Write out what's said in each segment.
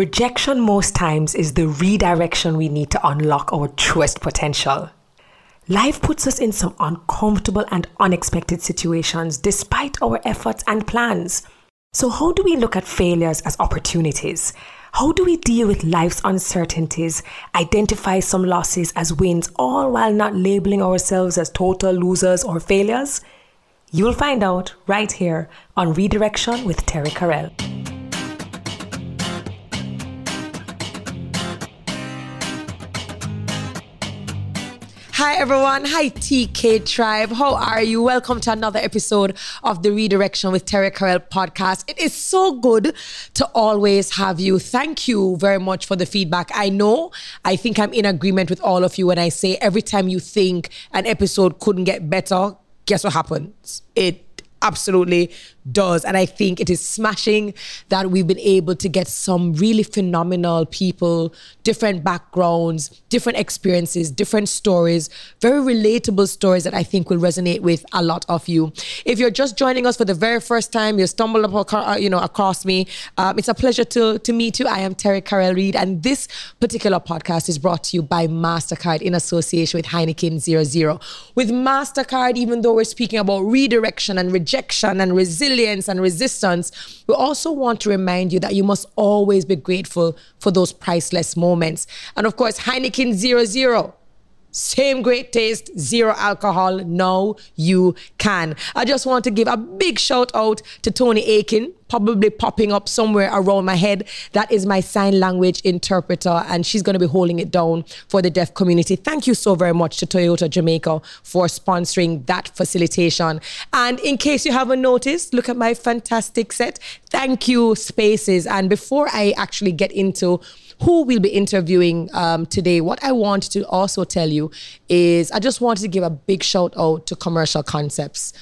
Rejection most times is the redirection we need to unlock our truest potential. Life puts us in some uncomfortable and unexpected situations despite our efforts and plans. So how do we look at failures as opportunities? How do we deal with life's uncertainties, identify some losses as wins, all while not labeling ourselves as total losers or failures? You'll find out right here on Redirection with Terri Karelle. Hi everyone, hi TK Tribe, how are you? Welcome to another episode of the Redirection with Terri Karelle podcast. It is so good to always have you. Thank you very much for the feedback. I think I'm in agreement with all of you when I say every time you think an episode couldn't get better, guess what happens? It absolutely does. And I think it is smashing that we've been able to get some really phenomenal people, different backgrounds, different experiences, different stories, very relatable stories that I think will resonate with a lot of you. If you're just joining us for the very first time, you stumbled across me. It's a pleasure to meet you. I am Terri Karelle Reed, and this particular podcast is brought to you by MasterCard in association with Heineken 00. With MasterCard, even though we're speaking about redirection and rejection and resilience and resistance, we also want to remind you that you must always be grateful for those priceless moments. And of course, Heineken 00. Same great taste, zero alcohol. Now you can. I just want to give a big shout out to Tony Aiken, probably popping up somewhere around my head. That is my sign language interpreter, and she's going to be holding it down for the deaf community. Thank you so very much to Toyota Jamaica for sponsoring that facilitation. And in case you haven't noticed, look at my fantastic set. Thank you, Spaces. And before I actually get into who we'll be interviewing today, what I want to also tell you is I just wanted to give a big shout out to Commercial Concepts.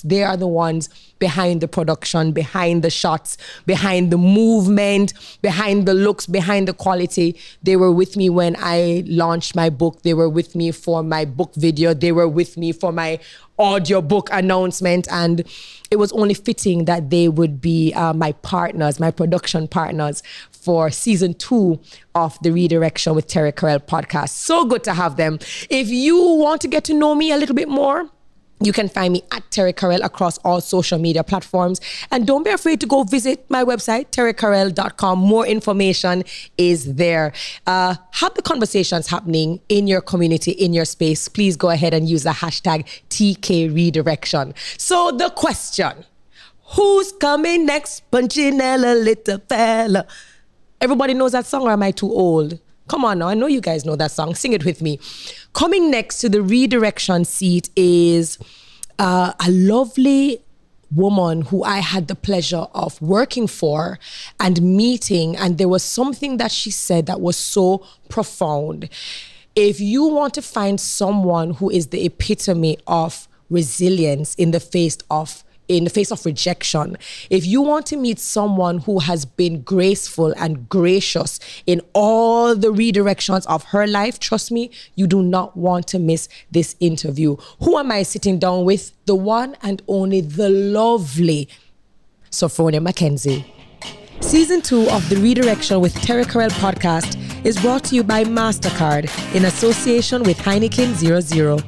They are the ones behind the production, behind the shots, behind the movement, behind the looks, behind the quality. They were with me when I launched my book. They were with me for my book video. They were with me for my audiobook announcement, and it was only fitting that they would be my partners, my production partners for season 2 of the Redirection with Terri Karelle podcast. So good to have them. If you want to get to know me a little bit more, you can find me at Terri Karelle across all social media platforms. And don't be afraid to go visit my website, TerriKarelle.com. More information is there. Have the conversations happening in your community, in your space. Please go ahead and use the hashtag TKRedirection. So the question, who's coming next? Punchinella, little fella. Everybody knows that song, or am I too old? Come on now, I know you guys know that song. Sing it with me. Coming next to the redirection seat is a lovely woman who I had the pleasure of working for and meeting. And there was something that she said that was so profound. If you want to find someone who is the epitome of resilience in the face of rejection, if you want to meet someone who has been graceful and gracious in all the redirections of her life, trust me, you do not want to miss this interview. Who am I sitting down with? The one and only, the lovely Sophronia McKenzie. Season 2 of the Redirection with Terri Karelle podcast is brought to you by MasterCard in association with Heineken 00.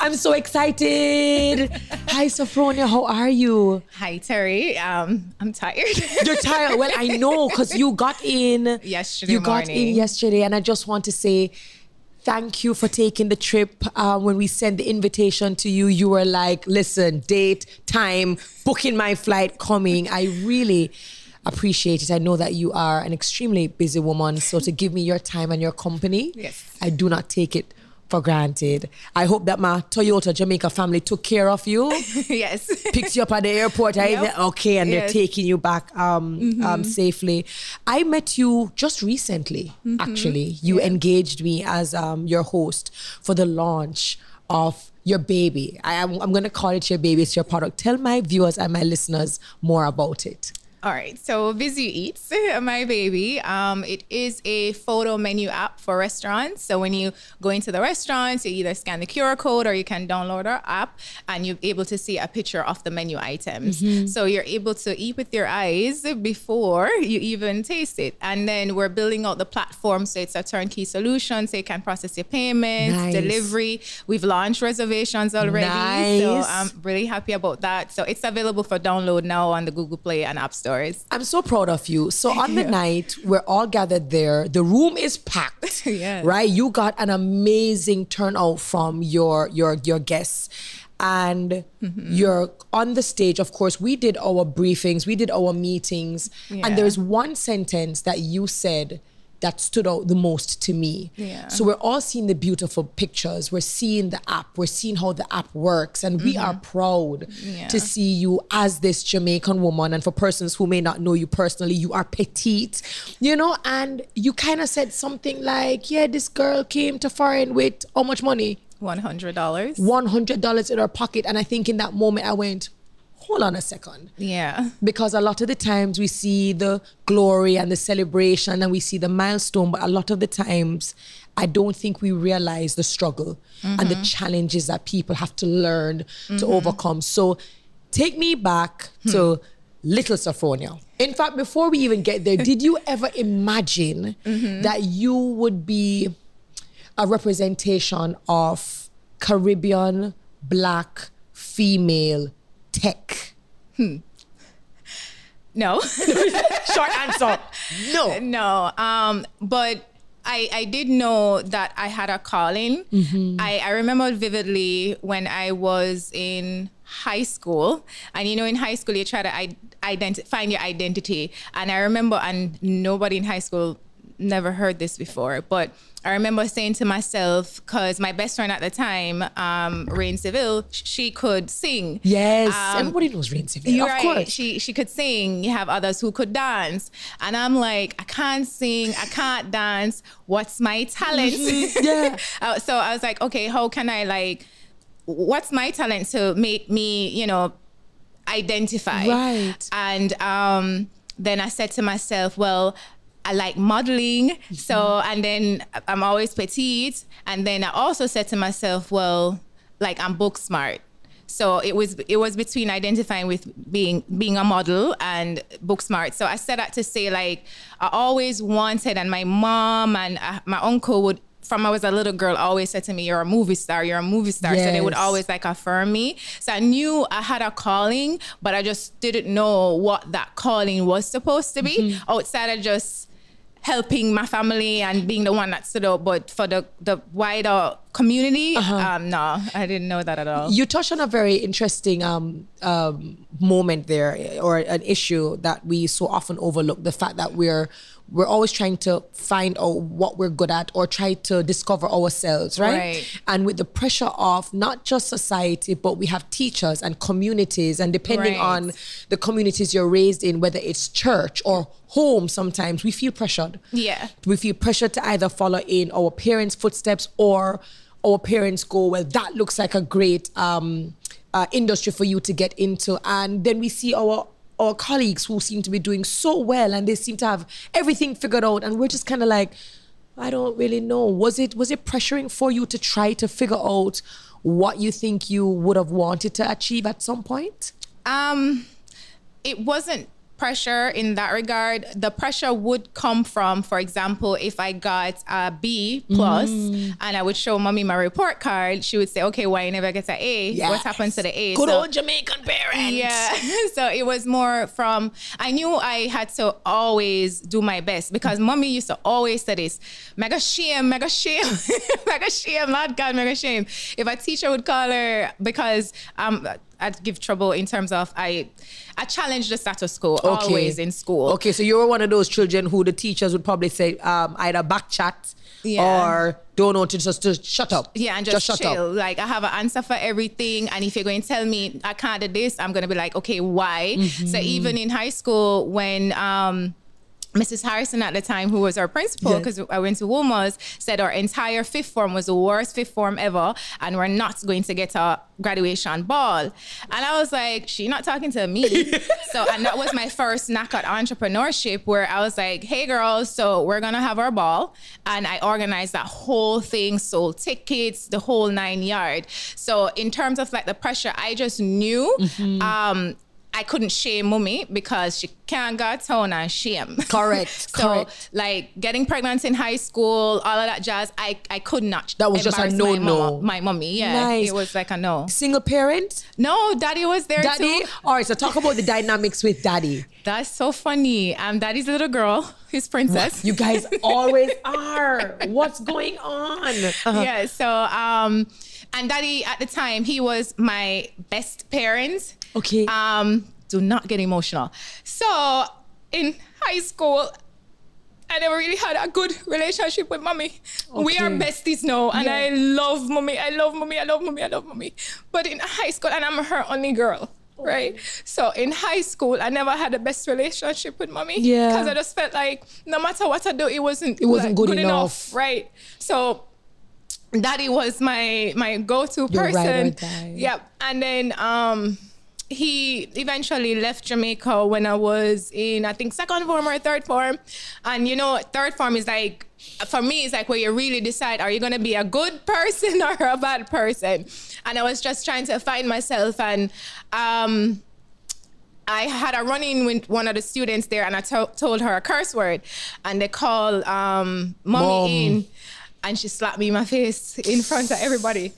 I'm so excited. Hi, Sophronia. How are you? Hi, Terri. I'm tired. You're tired? Well, I know, because you got in yesterday. And I just want to say thank you for taking the trip. When we sent the invitation to you, you were like, listen, date, time, booking my flight, coming. I really appreciate it. I know that you are an extremely busy woman, so to give me your time and your company, yes, I do not take it for granted. I hope that my Toyota Jamaica family took care of you. Yes. Picked you up at the airport. Yep. Okay, and yes, they're taking you back safely. I met you just recently, actually. You engaged me as your host for the launch of your baby. I'm going to call it your baby. It's your product. Tell my viewers and my listeners more about it. All right, so Vizu Eats, my baby, it is a photo menu app for restaurants. So when you go into the restaurants, you either scan the QR code or you can download our app and you're able to see a picture of the menu items. Mm-hmm. So you're able to eat with your eyes before you even taste it. And then we're building out the platform, so it's a turnkey solution, so you can process your payments, nice. Delivery. We've launched reservations already, nice. So I'm really happy about that. So it's available for download now on the Google Play and App Store. I'm so proud of you. So on the night, we're all gathered there. The room is packed, yes. right? You got an amazing turnout from your guests. And mm-hmm. you're on the stage. Of course, we did our briefings. We did our meetings. Yeah. And there's one sentence that you said that stood out the most to me. Yeah. So we're all seeing the beautiful pictures. We're seeing the app. We're seeing how the app works. And we mm-hmm. are proud yeah. to see you as this Jamaican woman. And for persons who may not know you personally, you are petite, you know, and you kind of said something like, yeah, this girl came to foreign with how much money? $100. $100 in her pocket. And I think in that moment I went, hold on a second. Yeah. Because a lot of the times we see the glory and the celebration and we see the milestone, but a lot of the times I don't think we realize the struggle mm-hmm. and the challenges that people have to learn mm-hmm. to overcome. So take me back to little Sophronia. In fact, before we even get there, did you ever imagine mm-hmm. that you would be a representation of Caribbean, Black, female tech? No. Short answer. No. No. But I did know that I had a calling. Mm-hmm. I remember vividly when I was in high school, and you know, in high school you try to find your identity. And I remember, and nobody in high school never heard this before, but I remember saying to myself, because my best friend at the time, Rain Seville, she could sing. Yes, everybody knows Rain Seville, of course. She could sing. You have others who could dance. And I'm like, I can't sing, I can't dance. What's my talent? Yeah. So I was like, okay, how can I, like, what's my talent to make me, you know, identify? Right. And then I said to myself, well, I like modeling, mm-hmm. so, and then I'm always petite. And then I also said to myself, well, like, I'm book smart. So it was between identifying with being a model and book smart. So I said that to say, like, I always wanted, and my mom and my uncle would, from I was a little girl, always said to me, you're a movie star. Yes. So they would always, like, affirm me. So I knew I had a calling, but I just didn't know what that calling was supposed to be mm-hmm. outside of just helping my family and being the one that stood out. But for the wider community, no, I didn't know that at all. You touched on a very interesting moment there, or an issue that we so often overlook, the fact that we're always trying to find out what we're good at or try to discover ourselves, right? And with the pressure of not just society, but we have teachers and communities, and depending on the communities you're raised in, whether it's church or home, sometimes we feel pressured. Yeah. We feel pressured to either follow in our parents' footsteps, or our parents go, well, that looks like a great industry for you to get into. And then we see our colleagues who seem to be doing so well and they seem to have everything figured out, and we're just kind of like, I don't really know. Was it pressuring for you to try to figure out what you think you would have wanted to achieve at some point? It wasn't pressure in that regard. The pressure would come from, for example, if I got a B plus and I would show mommy my report card, she would say, okay, why you never get an A? Yes. What happened to the A? Good old Jamaican parents. Yeah. So it was more from, I knew I had to always do my best, because mommy used to always say this, mega shame, mega shame, Lord God, mega shame. If a teacher would call her, because I'd give trouble in terms of I challenged the status quo always in school. Okay, so you were one of those children who the teachers would probably say either back chat or don't know, to just shut up. Yeah, and just chill. Shut up. Like, I have an answer for everything, and if you're going to tell me I can't do this, I'm going to be like, okay, why? Mm-hmm. So even in high school, when Mrs. Harrison at the time, who was our principal, because I went to Wolmer's, said our entire fifth form was the worst fifth form ever, and we're not going to get a graduation ball. And I was like, she not talking to me. So, and that was my first knock at entrepreneurship, where I was like, hey girls, so we're gonna have our ball. And I organized that whole thing, sold tickets, the whole 9 yards. So in terms of like the pressure, I just knew, I couldn't shame mommy because she can't go to town and shame. Correct. So like getting pregnant in high school, all of that jazz, I could not. That was just a no, my mommy, it was like a no. Single parent? No, daddy was there too. All right, so talk about the dynamics with daddy. That's so funny. Daddy's little girl, his princess. You guys always are. What's going on? Yeah, so, and daddy at the time, he was my best parent. Okay. Do not get emotional. So in high school, I never really had a good relationship with mommy. Okay. We are besties now, and I love mommy. I love mommy. I love mommy. I love mommy. But in high school, and I'm her only girl, right? So in high school, I never had the best relationship with mommy. Yeah. Because I just felt like no matter what I do, it wasn't good enough, right? So daddy was my go-to person. Right, yeah. And then he eventually left Jamaica when I was in, I think, second form or third form. And you know, third form is like, for me, it's like where you really decide, are you going to be a good person or a bad person? And I was just trying to find myself, and I had a run-in with one of the students there, and I told her a curse word, and they called mommy in, and she slapped me in my face in front of everybody.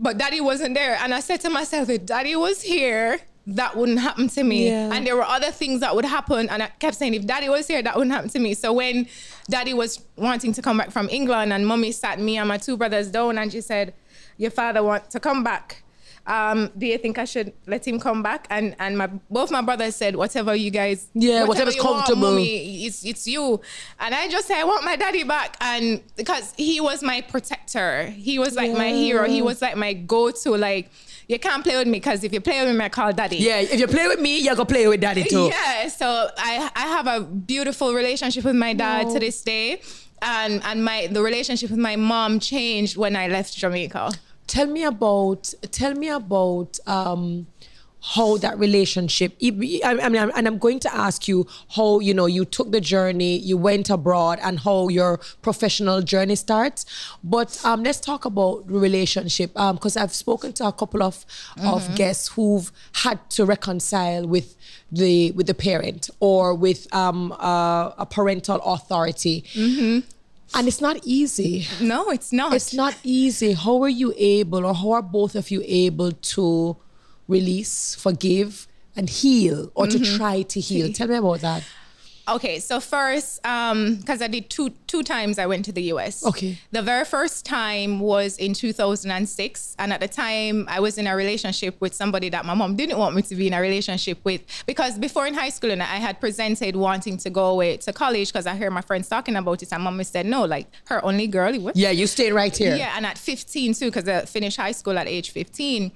But daddy wasn't there. And I said to myself, if daddy was here, that wouldn't happen to me. Yeah. And there were other things that would happen. And I kept saying, if daddy was here, that wouldn't happen to me. So when daddy was wanting to come back from England, and mommy sat me and my two brothers down, and she said, your father wants to come back. Do you think I should let him come back? And both my brothers said, whatever you guys, whatever's comfortable, mommy, it's you. And I just said, I want my daddy back, and because he was my protector, he was like my hero, he was like my go-to. Like, you can't play with me, because if you play with me, I call daddy. Yeah, if you play with me, you're gonna play with daddy too. Yeah, so I have a beautiful relationship with my dad to this day, and the relationship with my mom changed when I left Jamaica. Tell me about how that relationship, I'm going to ask you how, you know, you took the journey, you went abroad, and how your professional journey starts. But let's talk about the relationship, because I've spoken to a couple of guests who've had to reconcile with the parent, or with a parental authority. And it's not easy. No, it's not. It's not easy. How are you able, or how are both of you able to release, forgive, and heal, or to try to heal? Tell me about that. Okay, so first, because I did two times I went to the US. Okay. The very first time was in 2006. And at the time, I was in a relationship with somebody that my mom didn't want me to be in a relationship with. Because before in high school, and I had presented wanting to go away to college, because I heard my friends talking about it. And mommy said, no, like, her only girl. Yeah, you stayed right here. Yeah, and at 15 too, because I finished high school at age 15.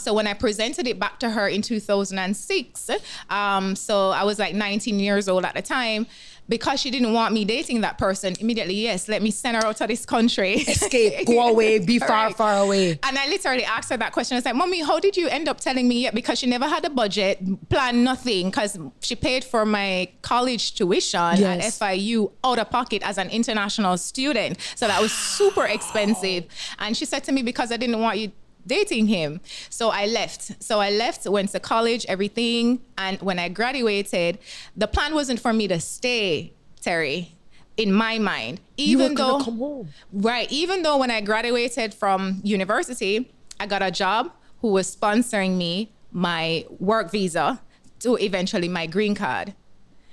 So when I presented it back to her in 2006, so I was like 19 years old at the time, because she didn't want me dating that person immediately. Yes, let me send her out to this country. Escape, go away, be far, far away. And I literally asked her that question. I was like, mommy, how did you end up telling me yet? Because she never had a budget, planned nothing, because she paid for my college tuition at FIU out of pocket as an international student. So that was super expensive. And she said to me, because I didn't want you dating him. So I left. Went to college, everything. And when I graduated, the plan wasn't for me to stay, Terri, in my mind. Even though, come home. Right. Even though when I graduated from university, I got a job who was sponsoring me my work visa to eventually my green card.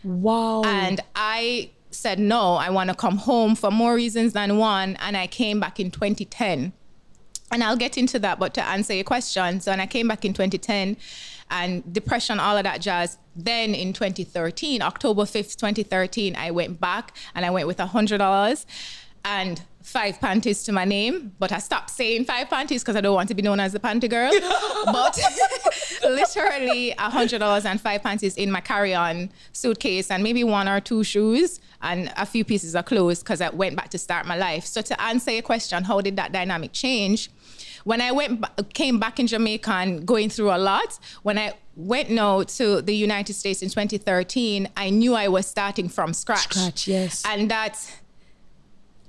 Wow. And I said, no, I want to come home for more reasons than one. And I came back in 2010. And I'll get into that, but to answer your question, so when I came back in 2010, and depression, all of that jazz, then in 2013, October 5th, 2013, I went back, and I went with $100. and five panties to my name, but I stopped saying five panties because I don't want to be known as the panty girl. But literally $100 and five panties in my carry-on suitcase and maybe one or two shoes and a few pieces of clothes because I went back to start my life. So to answer your question, how did that dynamic change? When I came back in Jamaica and going through a lot, when I went now to the United States in 2013, I knew I was starting from scratch. Yes. And that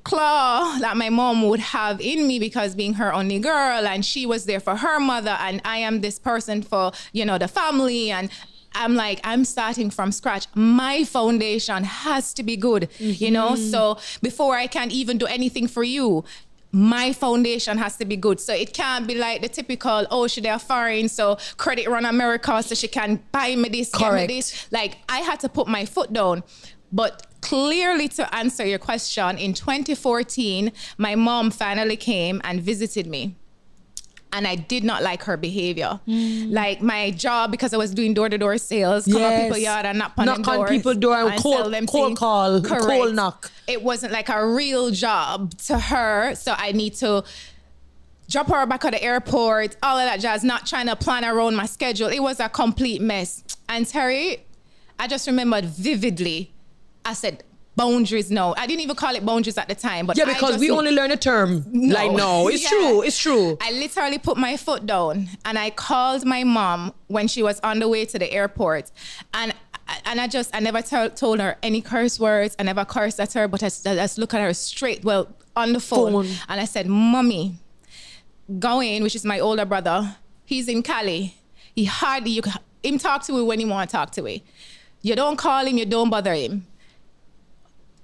claw that my mom would have in me, because being her only girl and she was there for her mother and I am this person for, you know, the family, and I'm like, I'm starting from scratch. My foundation has to be good, you know? So before I can even do anything for you, my foundation has to be good. So it can't be like the typical, oh, she they're foreign, so credit run America, so she can buy me this, get me this. Like, I had to put my foot down. But clearly, to answer your question, in 2014, my mom finally came and visited me. And I did not like her behavior. Like my job, because I was doing door-to-door sales, come on people's yard and knock on them doors. Knock on people's door and cold call, cold knock. It wasn't like a real job to her. So I need to drop her back at the airport, all of that jazz, not trying to plan around my schedule. It was a complete mess. And Terri, I just remembered vividly, I said, boundaries, no. I didn't even call it boundaries at the time. But yeah, because we only learn a term like no. It's true, it's true. I literally put my foot down and I called my mom when she was on the way to the airport. And I never told her any curse words. I never cursed at her, but I just looked at her straight, well, on the phone. And I said, Mommy, Gawain, which is my older brother, he's in Cali. He hardly, him talk to you when he want to talk to you. You don't call him, you don't bother him.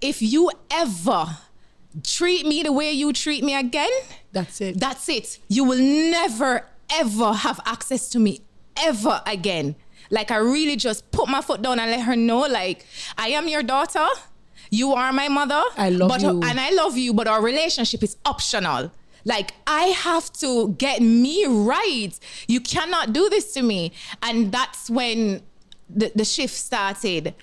If you ever treat me the way you treat me again, that's it. That's it. You will never, ever have access to me ever again. Like, I really just put my foot down and let her know, like, I am your daughter. You are my mother. I love you. And I love you, but our relationship is optional. Like, I have to get me right. You cannot do this to me. And that's when the shift started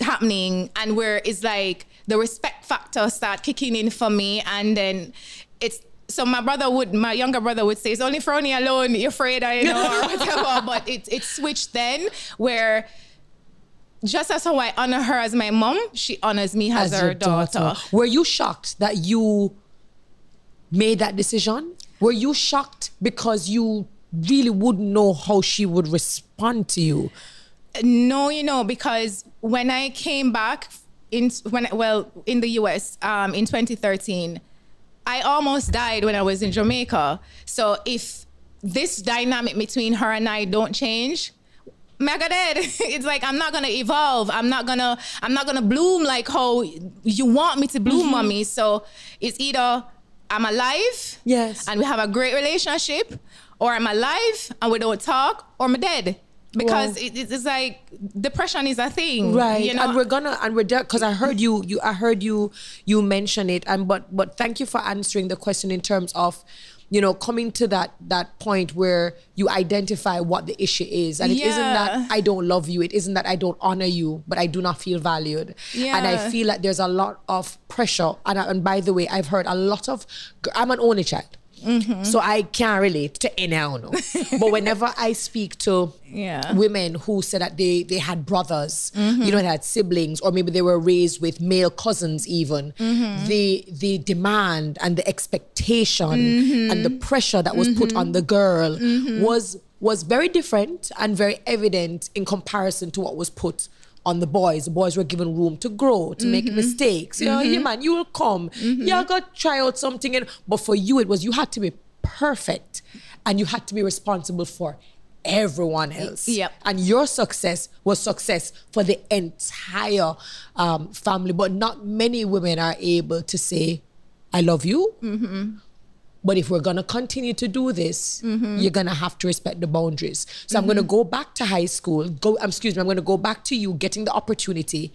happening, and where it's like the respect factor start kicking in for me. And then it's, so my younger brother would say, it's only Fronie alone, you're afraid, I know, or whatever. But it switched then, where just as how I honor her as my mom, she honors me as her daughter. Were you shocked that you made that decision? Were you shocked because you really wouldn't know how she would respond to you? No, you know, because when I came back in the US in 2013, I almost died when I was in Jamaica. So if this dynamic between her and I don't change, mega dead. It's like, I'm not gonna evolve. I'm not gonna bloom like how you want me to bloom, Mommy. So it's either I'm alive, and we have a great relationship, or I'm alive and we don't talk, or I'm dead. Because it's like, depression is a thing, right? You know? And because I heard you mention it, and but thank you for answering the question in terms of, you know, coming to that point where you identify what the issue is, and it isn't that I don't love you, it isn't that I don't honor you, but I do not feel valued, and I feel like there's a lot of pressure. And by the way, I've heard a lot of, I'm an only child. So I can't relate to any one. But whenever I speak to women who said that they had brothers, you know, they had siblings, or maybe they were raised with male cousins even, the demand and the expectation and the pressure that was put on the girl was very different and very evident in comparison to what was put on the boys. The boys were given room to grow, to make mistakes. You know, yeah, man, you will come. Yeah, go try out something. But for you, it was, you had to be perfect and you had to be responsible for everyone else. And your success was success for the entire family. But not many women are able to say, I love you. But if we're going to continue to do this, you're going to have to respect the boundaries. So I'm going to go back to high school. I'm going to go back to you getting the opportunity.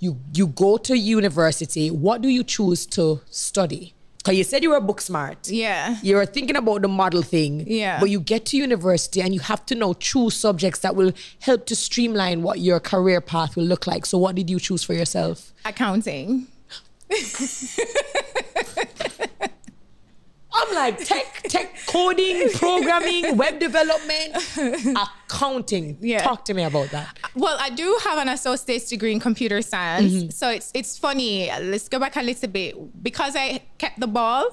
You go to university. What do you choose to study? Because you said you were book smart. Yeah. You were thinking about the model thing. Yeah. But you get to university and you have to now choose subjects that will help to streamline what your career path will look like. So what did you choose for yourself? Accounting. I'm like, tech coding, programming, web development, accounting. Yeah. Talk to me about that. Well, I do have an associate's degree in computer science. Mm-hmm. So it's funny. Let's go back a little bit. Because I kept the ball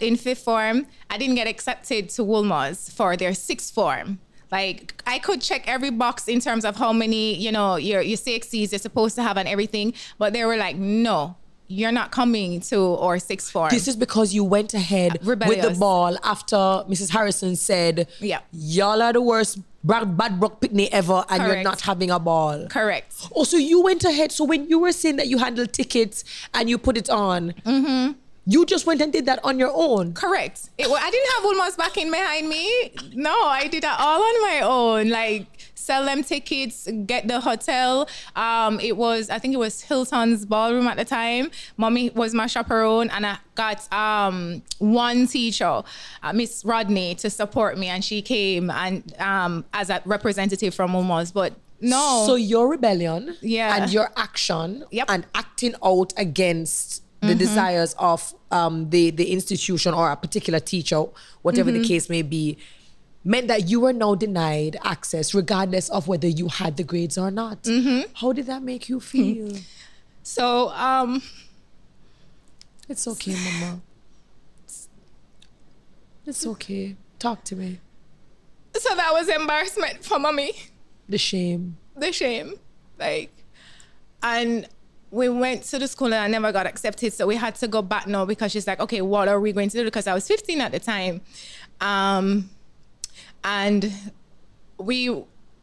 in fifth form, I didn't get accepted to Wolmer's for their sixth form. Like, I could check every box in terms of how many, you know, your CXCs you're supposed to have and everything. But they were like, no. You're not coming to our sixth form. This is because you went ahead with the ball after Mrs. Harrison said, yeah, y'all are the worst bad brook picnic ever and you're not having a ball. Correct. Oh, so you went ahead. So when you were saying that you handled tickets and you put it on, you just went and did that on your own. Correct. I didn't have Wolmer's backing behind me. No, I did that all on my own. Like, sell them tickets, get the hotel. I think it was Hilton's ballroom at the time. Mommy was my chaperone, and I got one teacher, Miss Rodney, to support me, and she came and as a representative from Wolmer's. But no. So your rebellion and your action and acting out against the desires of the institution or a particular teacher, whatever the case may be, meant that you were now denied access regardless of whether you had the grades or not. How did that make you feel? So, it's okay, Mama. It's okay. Talk to me. So that was embarrassment for Mommy. The shame. The shame. Like, and we went to the school and I never got accepted. So we had to go back now because she's like, okay, what are we going to do? Because I was 15 at the time. And we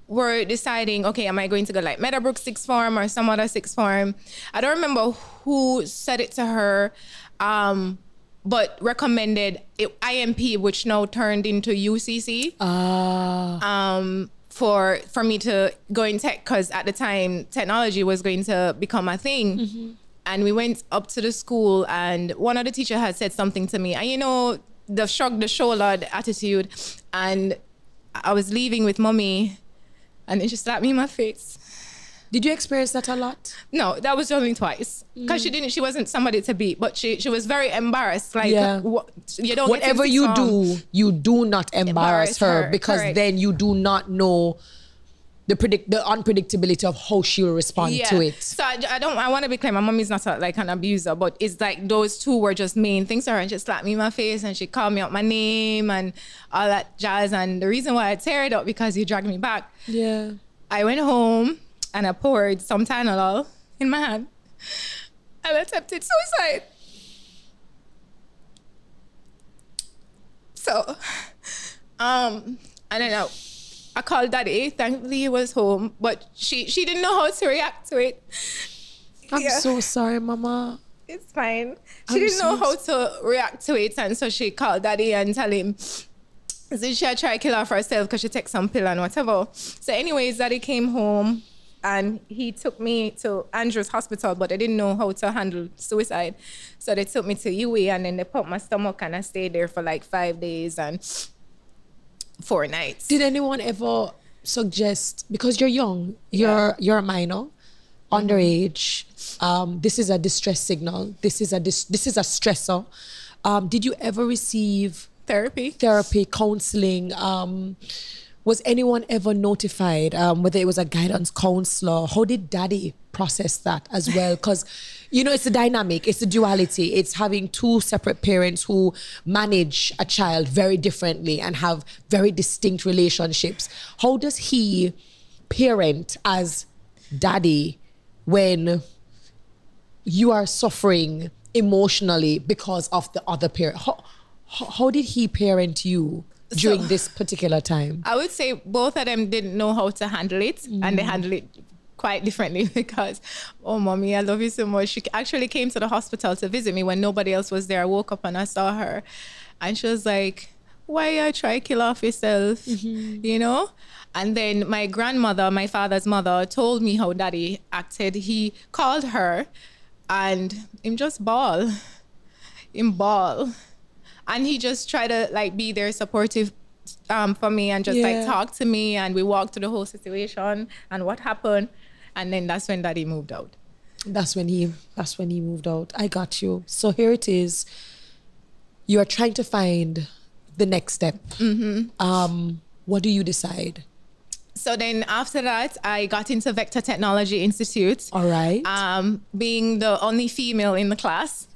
were deciding, okay, am I going to go like Meadowbrook sixth form or some other sixth form? I don't remember who said it to her, but recommended IMP, which now turned into UCC for me to go in tech, because at the time technology was going to become a thing. And we went up to the school and one of the teachers had said something to me. And you know, the shrug the shoulder attitude, and I was leaving with Mommy and it just slapped me in my face. Did you experience that a lot? No, that was only twice, because she wasn't somebody to beat, but she was very embarrassed. Like, you don't whatever you do, you do not embarrass her, because then you do not know the unpredictability of how she'll respond to it. So I want to be clear, my mommy's not like an abuser, but it's like those two were just mean things to her, and she slapped me in my face and she called me out my name and all that jazz. And the reason why I tear it up, because you dragged me back. Yeah. I went home and I poured some Tylenol in my hand and attempted suicide. So, and then I called Daddy. Thankfully, he was home, but she didn't know how to react to it. I'm so sorry, Mama. It's fine. She didn't know how to react to it, and so she called Daddy and tell him. So she had tried to kill her for herself because she took some pill and whatever. So anyways, Daddy came home and he took me to Andrews Hospital, but they didn't know how to handle suicide. So they took me to UWE and then they pumped my stomach and I stayed there for like 5 days and 4 nights. Did anyone ever suggest, because you're young, you're a minor, underage, this is a distress signal, this is a stressor. Did you ever receive therapy, counseling? Was anyone ever notified, whether it was a guidance counselor? How did Daddy process that as well? Because, you know, it's a dynamic, it's a duality. It's having two separate parents who manage a child very differently and have very distinct relationships. How does he parent as Daddy when you are suffering emotionally because of the other parent? How did he parent you during this particular time? I would say both of them didn't know how to handle it, and they handled it quite differently, because, oh, Mommy, I love you so much. She actually came to the hospital to visit me when nobody else was there. I woke up and I saw her and she was like, why you try kill off yourself, you know? And then my grandmother, my father's mother, told me how Daddy acted. He called her and him just bawl. And he just tried to like be there supportive for me and just like talk to me, and we walked through the whole situation and what happened, and then that's when Daddy moved out. That's when he moved out. I got you. So here it is. You are trying to find the next step. Mm-hmm. What do you decide? So then after that, I got into Vector Technology Institute. All right. Being the only female in the class,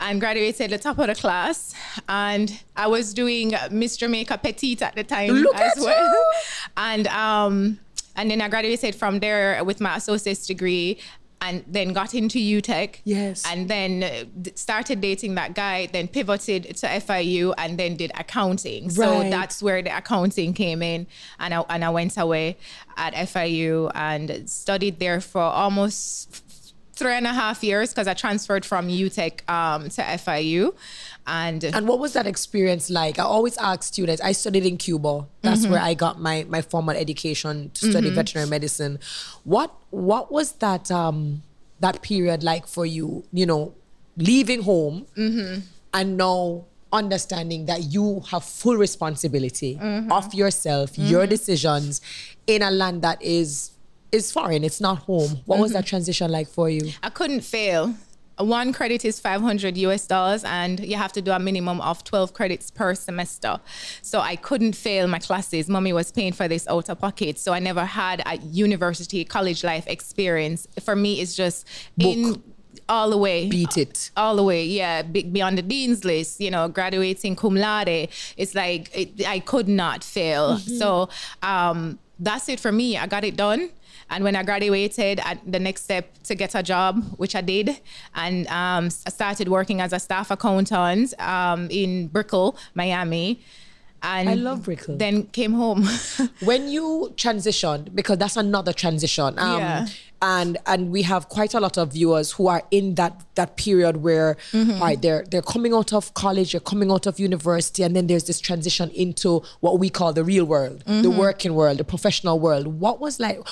and graduated the top of the class. And I was doing Miss Jamaica Petite at the time. Look as at well. You. And then I graduated from there with my associate's degree, and then got into UTech. Yes. And then started dating that guy, then pivoted to FIU, and then did accounting. Right. So that's where the accounting came in. And I went away at FIU and studied there for almost 3.5 years, because I transferred from UTech to FIU. And what was that experience like? I always ask students, I studied in Cuba. That's mm-hmm. where I got my formal education to study mm-hmm. veterinary medicine. What was that that period like for you? You know, leaving home mm-hmm. and now understanding that you have full responsibility mm-hmm. of yourself, mm-hmm. your decisions in a land that is foreign, it's not home. What mm-hmm. was that transition like for you? I couldn't fail. One credit is $500 US, and you have to do a minimum of 12 credits per semester. So I couldn't fail my classes. Mommy was paying for this out of pocket. So I never had a university, college life experience. For me, it's just book. In all the way. Beat it. All the way, yeah. Beyond the dean's list, you know, graduating cum laude. It's like, I could not fail. Mm-hmm. So that's it for me. I got it done. And when I graduated, the next step to get a job, which I did, and I started working as a staff accountant in Brickell, Miami. And I love Brickell. Then came home. When you transitioned, because that's another transition. Yeah. And we have quite a lot of viewers who are in that period where mm-hmm. all right, they're coming out of college, they're coming out of university, and then there's this transition into what we call the real world, mm-hmm. the working world, the professional world. What was like?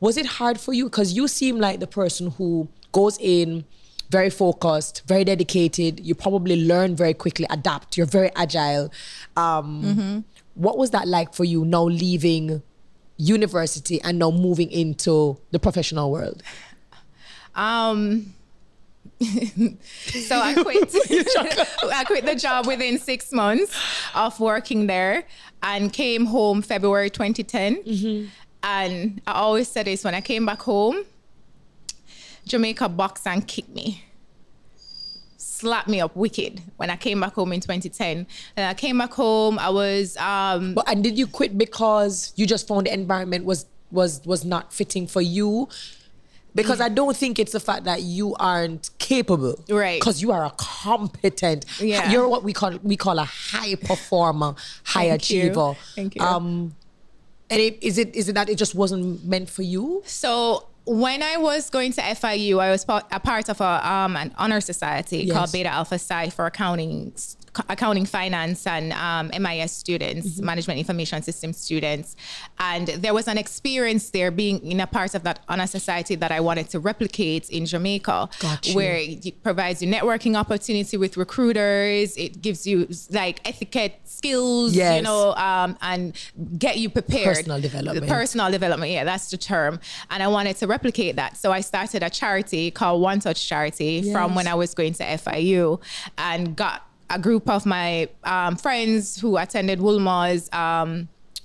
Was it hard for you? Because you seem like the person who goes in very focused, very dedicated. You probably learn very quickly, adapt. You're very agile. Mm-hmm. What was that like for you now leaving university and now moving into the professional world? So I quit. I quit the job within 6 months of working there and came home February 2010. Mm-hmm. And I always said this, when I came back home, Jamaica boxed and kicked me. Slapped me up wicked when I came back home in 2010. And I came back home, I was... and did you quit because you just found the environment was not fitting for you? Because I don't think it's the fact that you aren't capable. Right. Because you are a competent, yeah. You're what we call a high performer, high achiever. Thank you. And is it that it just wasn't meant for you? So when I was going to FIU, I was a part of an honor society yes. called Beta Alpha Psi for accounting, finance, and MIS students, mm-hmm. management information system students. And there was an experience there being in a part of that honor society that I wanted to replicate in Jamaica, gotcha. Where it provides you networking opportunity with recruiters. It gives you like etiquette skills, yes. you know, and get you prepared. Personal development. Personal development, yeah, that's the term. And I wanted to replicate that. So I started a charity called One Touch Charity yes. from when I was going to FIU, and got a group of my friends who attended Wolmer's,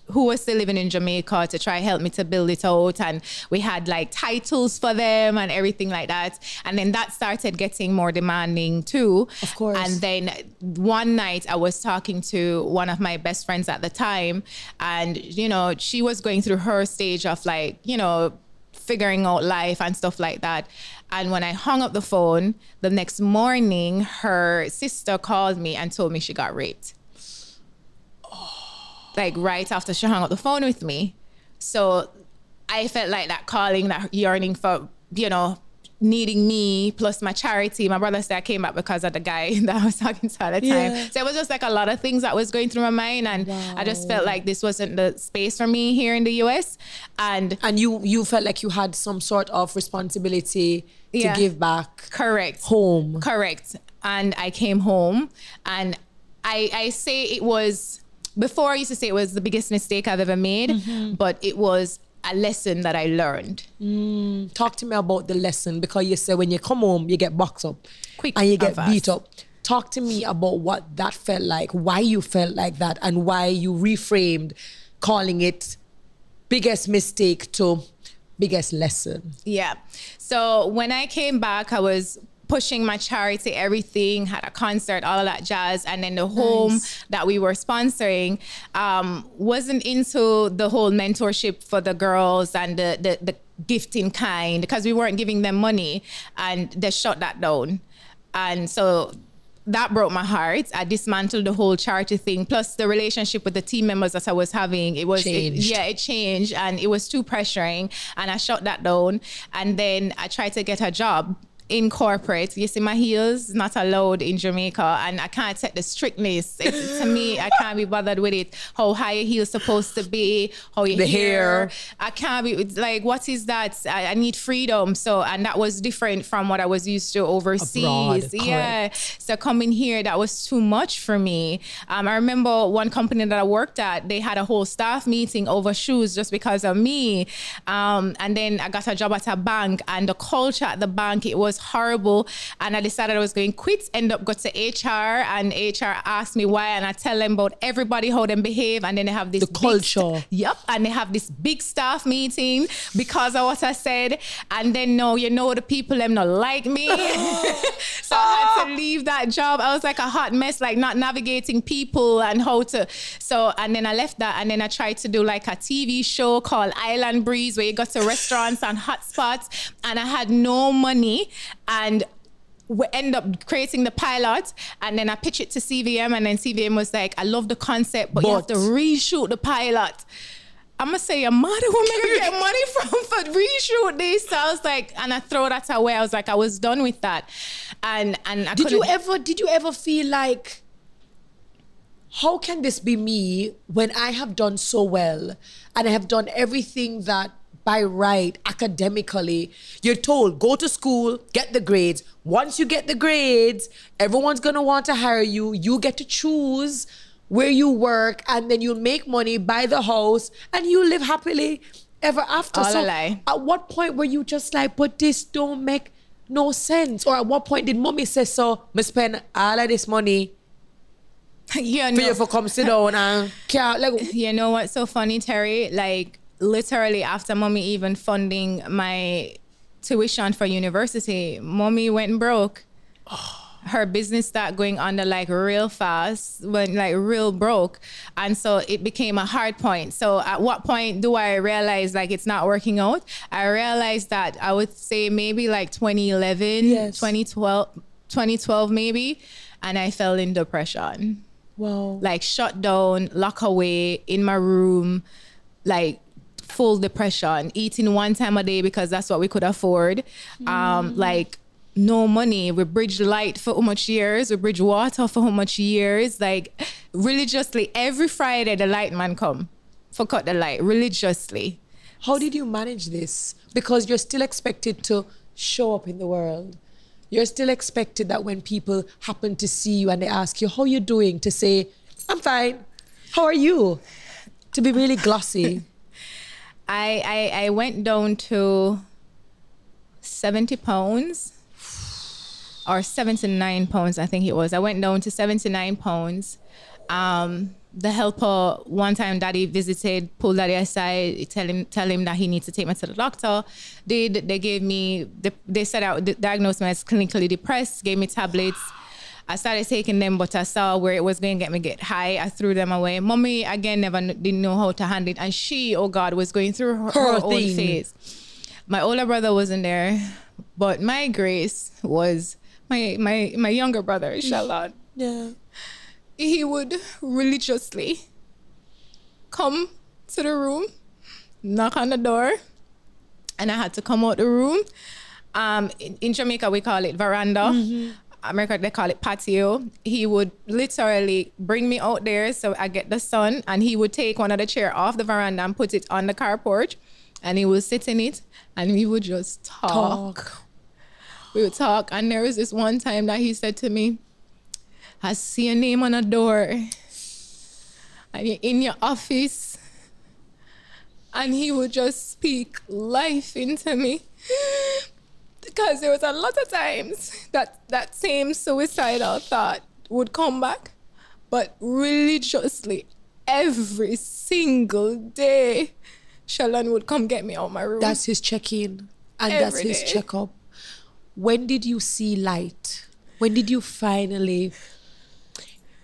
who were still living in Jamaica, to try help me to build it out. And we had like titles for them and everything like that. And then that started getting more demanding too. Of course. And then one night I was talking to one of my best friends at the time, and, you know, she was going through her stage of like, you know, figuring out life and stuff like that. And when I hung up the phone, the next morning, her sister called me and told me she got raped. Oh. Like right after she hung up the phone with me. So I felt like that calling, that yearning for, you know, needing me plus my charity. My brother said I came back because of the guy that I was talking to at the time. Yeah. So it was just like a lot of things that was going through my mind, and wow. I just felt like this wasn't the space for me here in the US. And you felt like you had some sort of responsibility yeah. to give back. Correct. Home. Correct. And I came home, and I say it was, before I used to say it was the biggest mistake I've ever made, mm-hmm. but it was a lesson that I learned. Talk to me about the lesson, because you say when you come home, you get boxed up quick and you get beat up. Talk to me about what that felt like, why you felt like that, and why you reframed calling it biggest mistake to biggest lesson. Yeah. So when I came back, I was pushing my charity, everything, had a concert, all of that jazz. And then the home that we were sponsoring wasn't into the whole mentorship for the girls and the gift in kind, because we weren't giving them money, and they shut that down. And so that broke my heart. I dismantled the whole charity thing. Plus the relationship with the team members that I was having, it was, it changed, and it was too pressuring, and I shut that down. And then I tried to get a job in corporate. You see, my heels not allowed in Jamaica, and I can't take the strictness. It's, to me, I can't be bothered with it. How high your heels supposed to be, how your hair. I can't be, it's like, what is that? I need freedom. So, and that was different from what I was used to overseas. Abroad, yeah. Correct. So coming here, that was too much for me. I remember one company that I worked at, they had a whole staff meeting over shoes just because of me. And then I got a job at a bank, and the culture at the bank, it was horrible, and I decided I was going to quit. End up got to HR, and HR asked me why, and I tell them about everybody, how they behave, and then they have this the culture. Yep, and they have this big staff meeting because of what I said, and then no, you know, the people them not like me. So I had to leave that job. I was like a hot mess, like not navigating people and how to. So, and then I left that, and then I tried to do like a TV show called Island Breeze, where you got to restaurants and hot spots, and I had no money. And we end up creating the pilot, and then I pitch it to CVM, and then CVM was like, I love the concept, but you have to reshoot the pilot. I'm gonna say, your mother, where am I gonna get money from for reshoot this? So I was like, and I throw that away. I was like, I was done with that. And I did you ever feel like, how can this be me when I have done so well, and I have done everything that by right, academically, you're told, go to school, get the grades. Once you get the grades, everyone's gonna want to hire you. You get to choose where you work, and then you'll make money, buy the house, and you live happily ever after. So at what point were you just like, but this don't make no sense? Or at what point did mommy say, so, me spend all of this money for come sit down and care? Like, you know what's so funny, Terry? Like, literally after mommy even funding my tuition for university, mommy went broke. Her business started going under like real fast, went like real broke. And so it became a hard point. So at what point do I realize like it's not working out? I realized that I would say maybe like 2011, 2012 maybe. And I fell in depression. Wow. Like shut down, lock away in my room, like full depression, eating one time a day because that's what we could afford. Like no money, we bridged light for how much years, we bridged water for how much years, like religiously every Friday the light man come for cut the light religiously. How did you manage this? Because you're still expected to show up in the world. You're still expected that when people happen to see you and they ask you, how you doing? To say, I'm fine. How are you? To be really glossy. I went down to 70 pounds or 79 pounds, I think it was. I went down to 79 pounds. The helper, one time daddy visited, pulled daddy aside, tell him that he needs to take me to the doctor. They gave me, they said I diagnosed me as clinically depressed, gave me tablets. I started taking them, but I saw where it was going to get me get high. I threw them away. Mommy, again, didn't know how to handle it. And she, oh God, was going through her own phase. My older brother wasn't there, but my grace was my younger brother, Shalon. Yeah. He would religiously come to the room, knock on the door, and I had to come out the room. In Jamaica, we call it veranda. America, they call it patio. He would literally bring me out there so I get the sun, and he would take one of the chair off the veranda and put it on the car porch, and he would sit in it, and we would just talk. We would talk, and there was this one time that he said to me, I see your name on a door, and you're in your office, and he would just speak life into me. Because there was a lot of times that that same suicidal thought would come back, but religiously every single day, Shalon would come get me out of my room. That's his check-in and that's his check-up. When did you see light? When did you finally,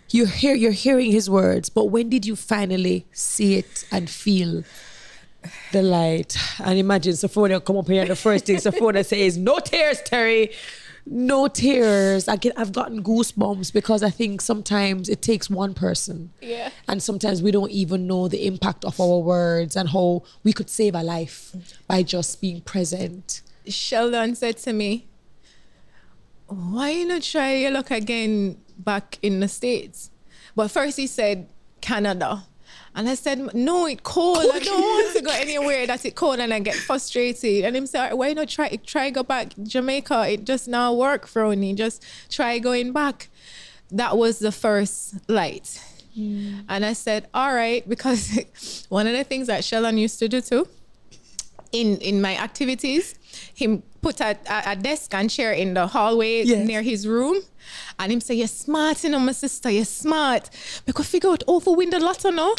you're hearing his words, but when did you finally see it and feel the light? And imagine Sophronia come up here and the first thing Sophronia says, no tears, Terri, no tears. I've gotten goosebumps because I think sometimes it takes one person. Yeah. And sometimes we don't even know the impact of our words and how we could save a life by just being present. Sheldon said to me, why you not try your luck again back in the States? But first he said, Canada. And I said, no, it's cold. I don't want to go anywhere that it's cold and I get frustrated. And him said, why not try go back Jamaica? It just now work, Frony. Just try going back. That was the first light. Mm. And I said, all right, because one of the things that Sheldon used to do too, in my activities, him put a desk and chair in the hallway near his room. And him say, you're smart, you know, my sister, you're smart. Because figure out how to win the lotto now.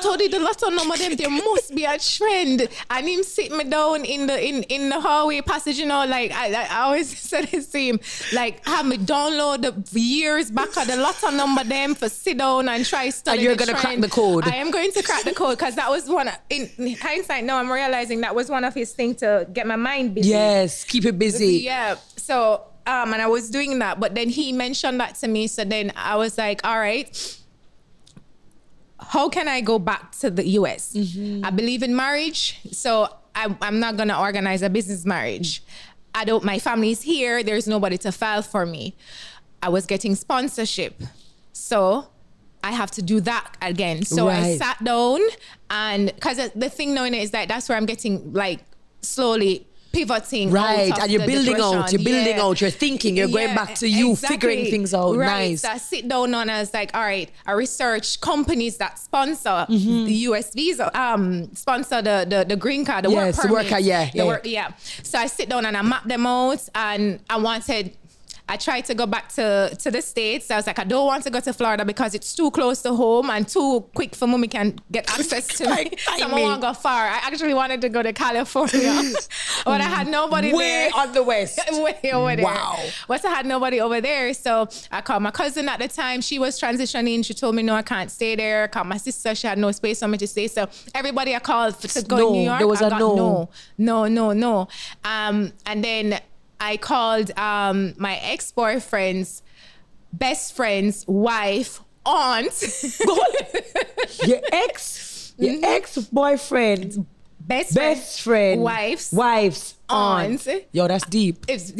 Study the lotto number, then there must be a trend. And him sit me down in the hallway passage, you know, like I always said this to him, like have me download the years back of the lotto number them for sit down and try study. And you're gonna crack the code. I am going to crack the code because that was one in hindsight now I'm realizing that was one of his things to get my mind busy. Yes, keep it busy. Yeah. So and I was doing that, but then he mentioned that to me. So then I was like, all right, how can I go back to the US? Mm-hmm. I believe in marriage, so I'm not gonna organize a business marriage. I don't, my family's here, there's nobody to file for me. I was getting sponsorship, so I have to do that again. So I sat down, and because the thing knowing it is that that's where I'm getting like slowly pivoting out and you're building depression. You're building out, you're thinking, you're going back to you, figuring things out. Nice. So I sit down and I was like, all right, I research companies that sponsor the US visa, sponsor the green card, the work permit. The worker. So I sit down and I map them out, and I tried to go back to the States. I was like, I don't want to go to Florida because it's too close to home and too quick for mommy can get access to me. So I won't go far. I actually wanted to go to California, but I had nobody there. Way on the west. Way over there. Wow. But I had nobody over there. So I called my cousin at the time. She was transitioning. She told me, no, I can't stay there. I called my sister. She had no space for me to stay. So everybody I called to go to New York, there was no. And then I called my ex-boyfriend's best friend's wife, aunt. Your ex-boyfriend's best friend, wife's aunt. Yo, that's deep. That's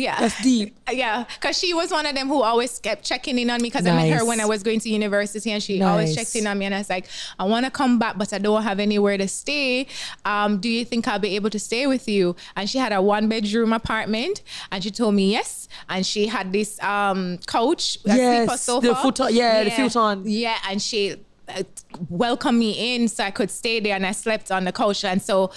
deep. Yeah, because she was one of them who always kept checking in on me because I met her when I was going to university, and she always checked in on me, and I was like, I want to come back, but I don't have anywhere to stay. Do you think I'll be able to stay with you? And she had a one-bedroom apartment, and she told me yes, and she had this couch, a sofa. The futon. Yeah, and she welcomed me in so I could stay there, and I slept on the couch. And so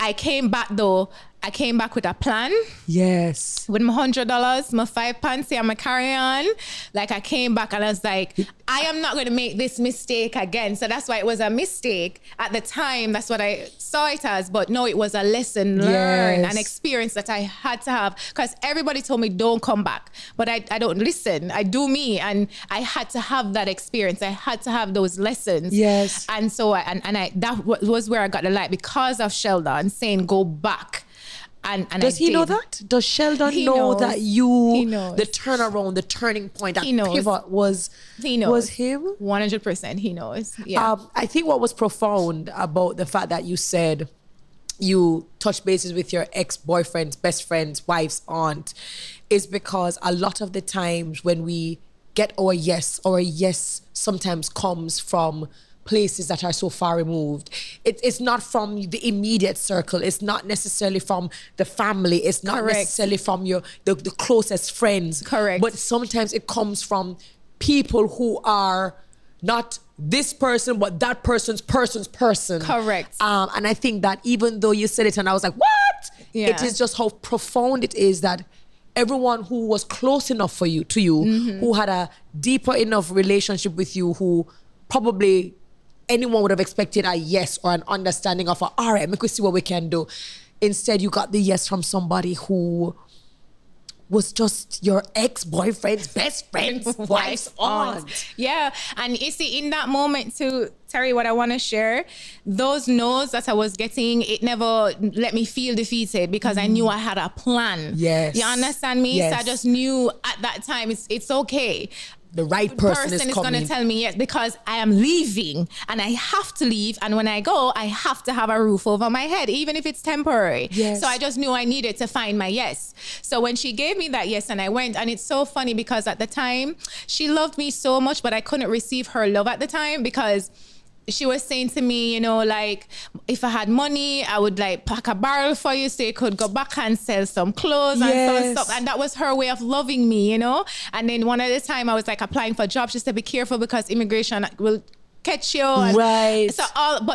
I came back though. I came back with a plan. Yes. With my $100, my 5 pounds, and my carry-on. Like I came back and I was like, I am not going to make this mistake again. So that's why it was a mistake. At the time, that's what I saw it as. But no, it was a lesson learned, an experience that I had to have. Because everybody told me, don't come back. But I don't listen. I do me. And I had to have that experience. I had to have those lessons. Yes. And so, that was where I got the light because of Sheldon saying, go back. And does he know that? Does Sheldon know that the turnaround, the turning point, that pivot was him? 100%, he knows. Yeah. I think what was profound about the fact that you said you touched bases with your ex-boyfriend's best friend's wife's aunt is because a lot of the times when we get our yes sometimes comes from places that are so far removed. It's not from the immediate circle. It's not necessarily from the family. It's not necessarily from the closest friends. Correct. But sometimes it comes from people who are not this person, but that person's person. Correct. And I think that even though you said it and I was like, what? Yeah. It is just how profound it is that everyone who was close enough for you, to you, mm-hmm. who had a deeper enough relationship with you, who probably anyone would have expected a yes or an understanding of, all right, make we see what we can do. Instead, you got the yes from somebody who was just your ex-boyfriend's best friend's wife's aunt. Yeah, and you see, in that moment too, Terri, what I want to share, those no's that I was getting, it never let me feel defeated because I knew I had a plan. Yes. You understand me? Yes. So I just knew at that time, it's okay. The right person is going to tell me yes, because I am leaving and I have to leave. And when I go, I have to have a roof over my head, even if it's temporary. Yes. So I just knew I needed to find my yes. So when she gave me that yes and I went, and it's so funny because at the time she loved me so much, but I couldn't receive her love at the time because she was saying to me, you know, like, if I had money, I would like pack a barrel for you so you could go back and sell some clothes and stuff. And that was her way of loving me, you know? And then one other time I was like applying for jobs, she said, be careful because immigration will catch you. And right. So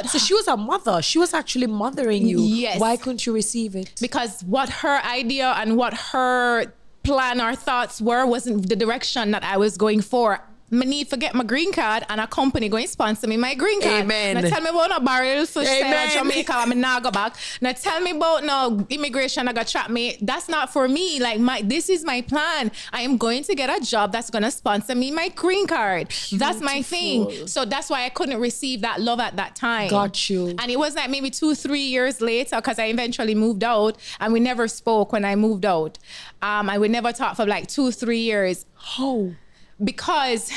so she was a mother. She was actually mothering you. Yes. Why couldn't you receive it? Because what her idea and what her plan or thoughts were wasn't the direction that I was going for. I need to get my green card and a company going to sponsor me my green card. Amen. Now tell me about no barrel fish in Jamaica and I'm not go back. Now tell me about no immigration I got trap me. That's not for me. Like this is my plan. I am going to get a job that's going to sponsor me my green card. Beautiful. That's my thing. So that's why I couldn't receive that love at that time. Got you. And it was like maybe 2-3 years later because I eventually moved out and we never spoke when I moved out. I would never talk for like 2-3 years. Oh. Because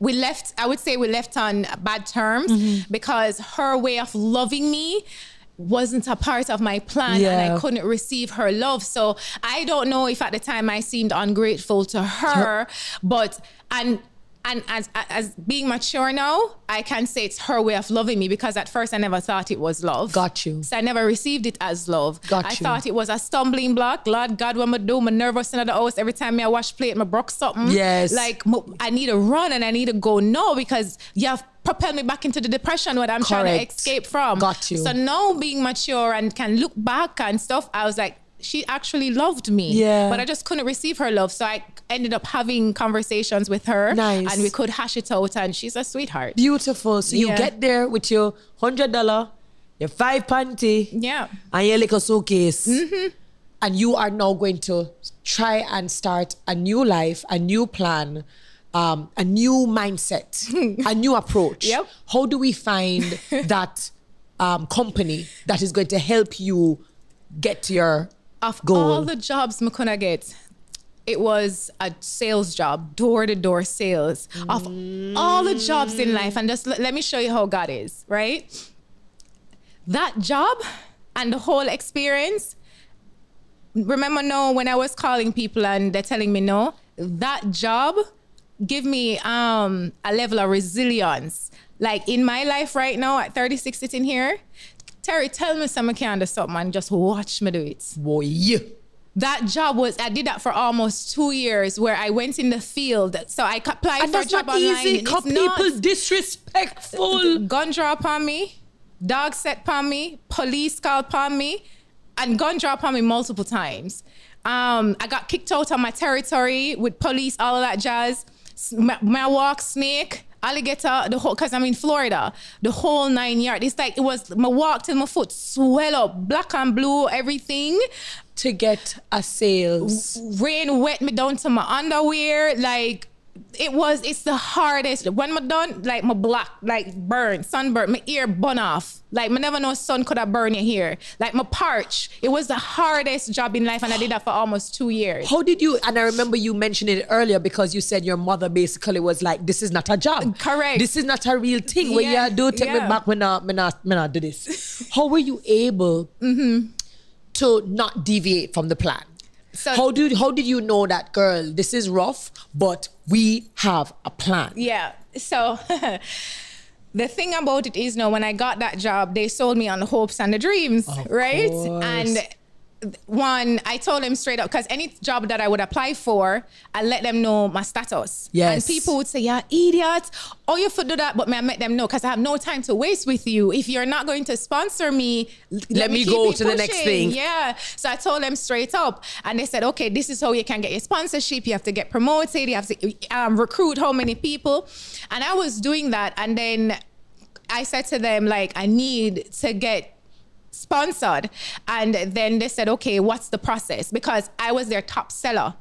we left, I would say we left on bad terms because her way of loving me wasn't a part of my plan and I couldn't receive her love. So I don't know if at the time I seemed ungrateful to her, but, and as being mature now, I can say it's her way of loving me because at first I never thought it was love. Got you. So I never received it as love. Got you. I thought it was a stumbling block. Lord God, what I do, I'm nervous in the house. Every time I wash plate, I broke something. Yes. Like I need to run and I need to go now because you have propelled me back into the depression what I'm trying to escape from. Got you. So now being mature and can look back and stuff, I was like, she actually loved me, but I just couldn't receive her love. So I ended up having conversations with her and we could hash it out and she's a sweetheart. Beautiful. So you get there with your $100, your 5 panty and your little suitcase. And you are now going to try and start a new life, a new plan, a new mindset, a new approach. How do we find that company that is going to help you get your all the jobs I could get, it was a sales job, door-to-door sales. Of all the jobs in life, and just let me show you how God is, right? That job and the whole experience, remember now when I was calling people and they're telling me no, that job gave me a level of resilience. Like in my life right now at 36 sitting here, Terri, tell me something I can't do something and just watch me do it. Boy. That job was, I did that for almost 2 years where I went in the field. So I applied for a job online. And that's not easy. People disrespectful. Gun draw upon me, dog set upon me, police call upon me, and gun draw upon me multiple times. I got kicked out of my territory with police, all of that jazz. My walk, snake. Alligator, the whole, because I'm in Florida, the whole 9 yards. It's like, it was, my walk till my foot swell up, black and blue, everything. To get a sales. Rain wet me down to my underwear. Like, it's the hardest. When I'm done, like, my black, like, burn, sunburn, my ear burn off. Like, I never know sun could have burned your hair. Like, my parch. It was the hardest job in life, and I did that for almost 2 years. How did you, and I remember you mentioned it earlier because you said your mother basically was like, this is not a job. Correct. This is not a real thing. When you do, take me back, when I do this. How were you able to not deviate from the plan? So, how did you know that, girl, this is rough, but we have a plan? Yeah, so the thing about it is, no, when I got that job, they sold me on the hopes and the dreams, right? And one, I told him straight up, because any job that I would apply for, I let them know my status. Yes. And people would say, yeah, idiot, all you have to do that, but I let them know, because I have no time to waste with you. If you're not going to sponsor me, let me go to the next thing. Yeah. So I told them straight up, and they said, okay, this is how you can get your sponsorship. You have to get promoted. You have to recruit how many people. And I was doing that. And then I said to them, like, I need to get sponsored. And then they said, okay, what's the process? Because I was their top seller.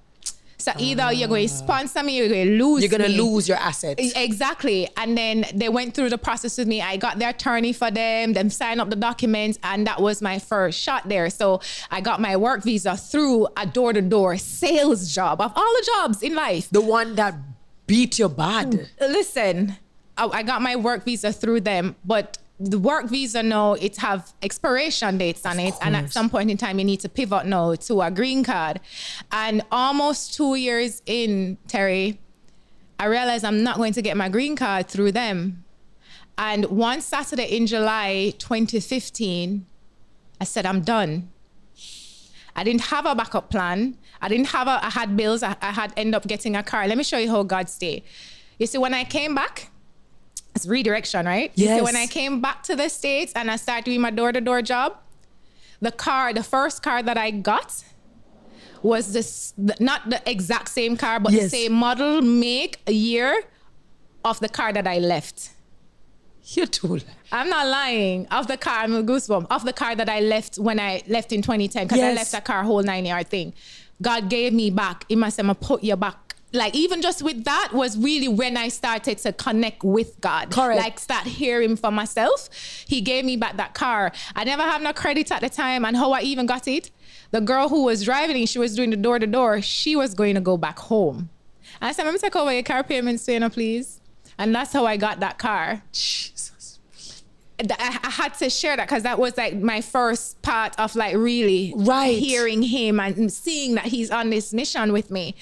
So either you're going to sponsor me, you're going to lose me. You're going to lose your assets. Exactly. And then they went through the process with me. I got their attorney for them, then signed up the documents, and that was my first shot there. So I got my work visa through a door-to-door sales job of all the jobs in life. The one that beat your bad. Listen, I got my work visa through them, but the work visa now, it have expiration dates on it. And at some point in time, you need to pivot now to a green card. And almost 2 years in, Terry, I realized I'm not going to get my green card through them. And one Saturday in July 2015, I said, I'm done. I didn't have a backup plan. I didn't have a, I had bills. I had ended up getting a car. Let me show you how God stayed. You see, when I came back, it's Redirection, right? Yes. So when I came back to the States and I started doing my door-to-door job, the car, the first car that I got was this, not the exact same car, but the same model, make, a year of the car that I left. You're too lying. I'm not lying. Of the car, I'm a goosebump. Of the car that I left when I left in 2010, because I left that car, whole 9 yard thing. God gave me back. He must have put you back. Like, even just with that was really when I started to connect with God. Correct. Like, start hearing for myself. He gave me back that car. I never had no credit at the time, and how I even got it, the girl who was driving it, she was doing the door-to-door. She was going to go back home. And I said, let me take over your car payments, Suena, please. And that's how I got that car. Jesus. I had to share that because that was like my first part of like really hearing him and seeing that he's on this mission with me.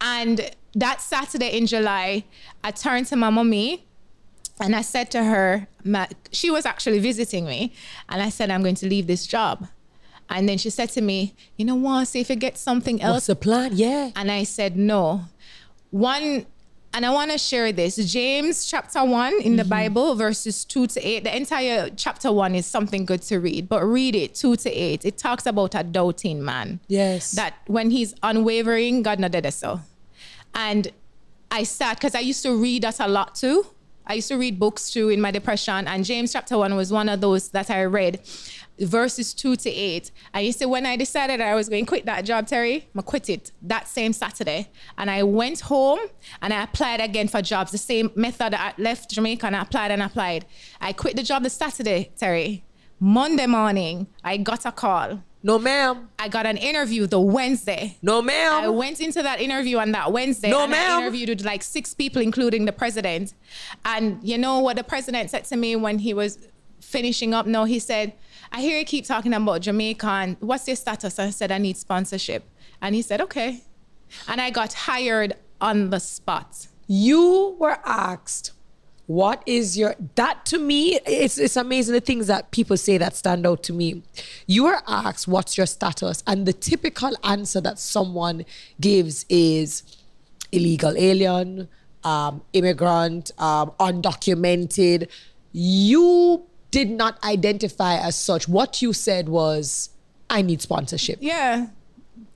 And that Saturday in July, I turned to my mommy and I said to her, she was actually visiting me, and I said, I'm going to leave this job. And then she said to me, you know what, see if you get something else. What's the plan? Yeah. And I said, no. One, and I want to share this, James chapter 1 in the Bible, verses 2 to 8. The entire chapter 1 is something good to read, but read it 2 to 8. It talks about a doubting man. Yes. That when he's unwavering, God not did so. And I sat, because I used to read that a lot too. I used to read books too in my depression, and James chapter 1 was one of those that I read, verses 2 to 8. I used to, when I decided I was going to quit that job, Terry, I quit it that same Saturday. And I went home and I applied again for jobs, the same method that I left Jamaica, and I applied and applied. I quit the job the Saturday, Terry. Monday morning, I got a call. No, ma'am. I got an interview the Wednesday. No, ma'am. I went into that interview on that Wednesday. No, ma'am. I interviewed like 6 people, including the president. And you know what the president said to me when he was finishing up? No, he said, I hear you keep talking about Jamaica. And what's your status? I said, I need sponsorship. And he said, okay. And I got hired on the spot. You were asked, what is your, that to me, it's amazing the things that people say that stand out to me. You are asked, what's your status? And the typical answer that someone gives is illegal alien, immigrant, undocumented. You did not identify as such. What you said was, I need sponsorship. Yeah.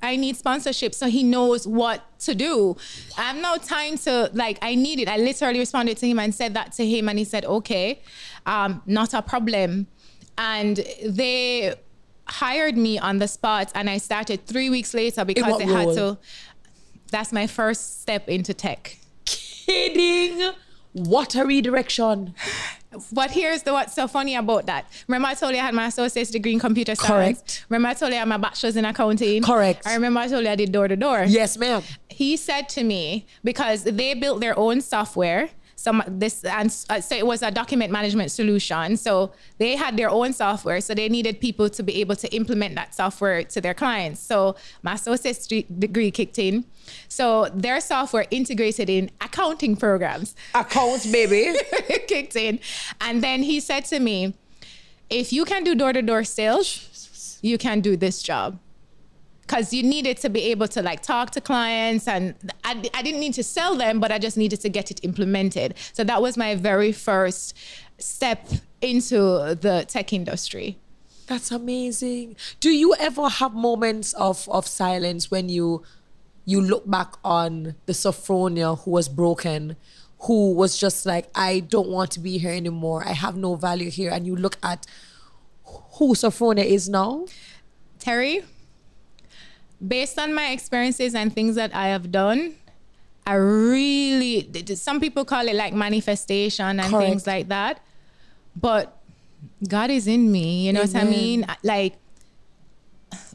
I need sponsorship, so he knows what to do. I have no time to, like, I need it. I literally responded to him and said that to him, and he said, okay, not a problem. And they hired me on the spot, and I started 3 weeks later because they had to. That's my first step into tech. Kidding. What a redirection. But here's the what's so funny about that. Remember I told you I had my associate's degree in computer science? Correct. Remember I told you I had my bachelor's in accounting? Correct. I remember I told you I did door-to-door. Yes, ma'am. He said to me, because they built their own software, so it was a document management solution. So they had their own software, so they needed people to be able to implement that software to their clients. So my associate's degree kicked in. So their software integrated in accounting programs. Accounts, baby. Kicked in. And then he said to me, if you can do door-to-door sales, you can do this job. because you needed to be able to like talk to clients, and I didn't need to sell them, but I just needed to get it implemented. So that was my very first step into the tech industry. That's amazing. Do you ever have moments of silence when you look back on the Sophronia who was broken, who was just like, I don't want to be here anymore. I have no value here. And you look at who Sophronia is now? Terri, based on my experiences and things that I have done, I really, some people call it like manifestation and correct. Things like that. But God is in me, you know amen. What I mean? Like,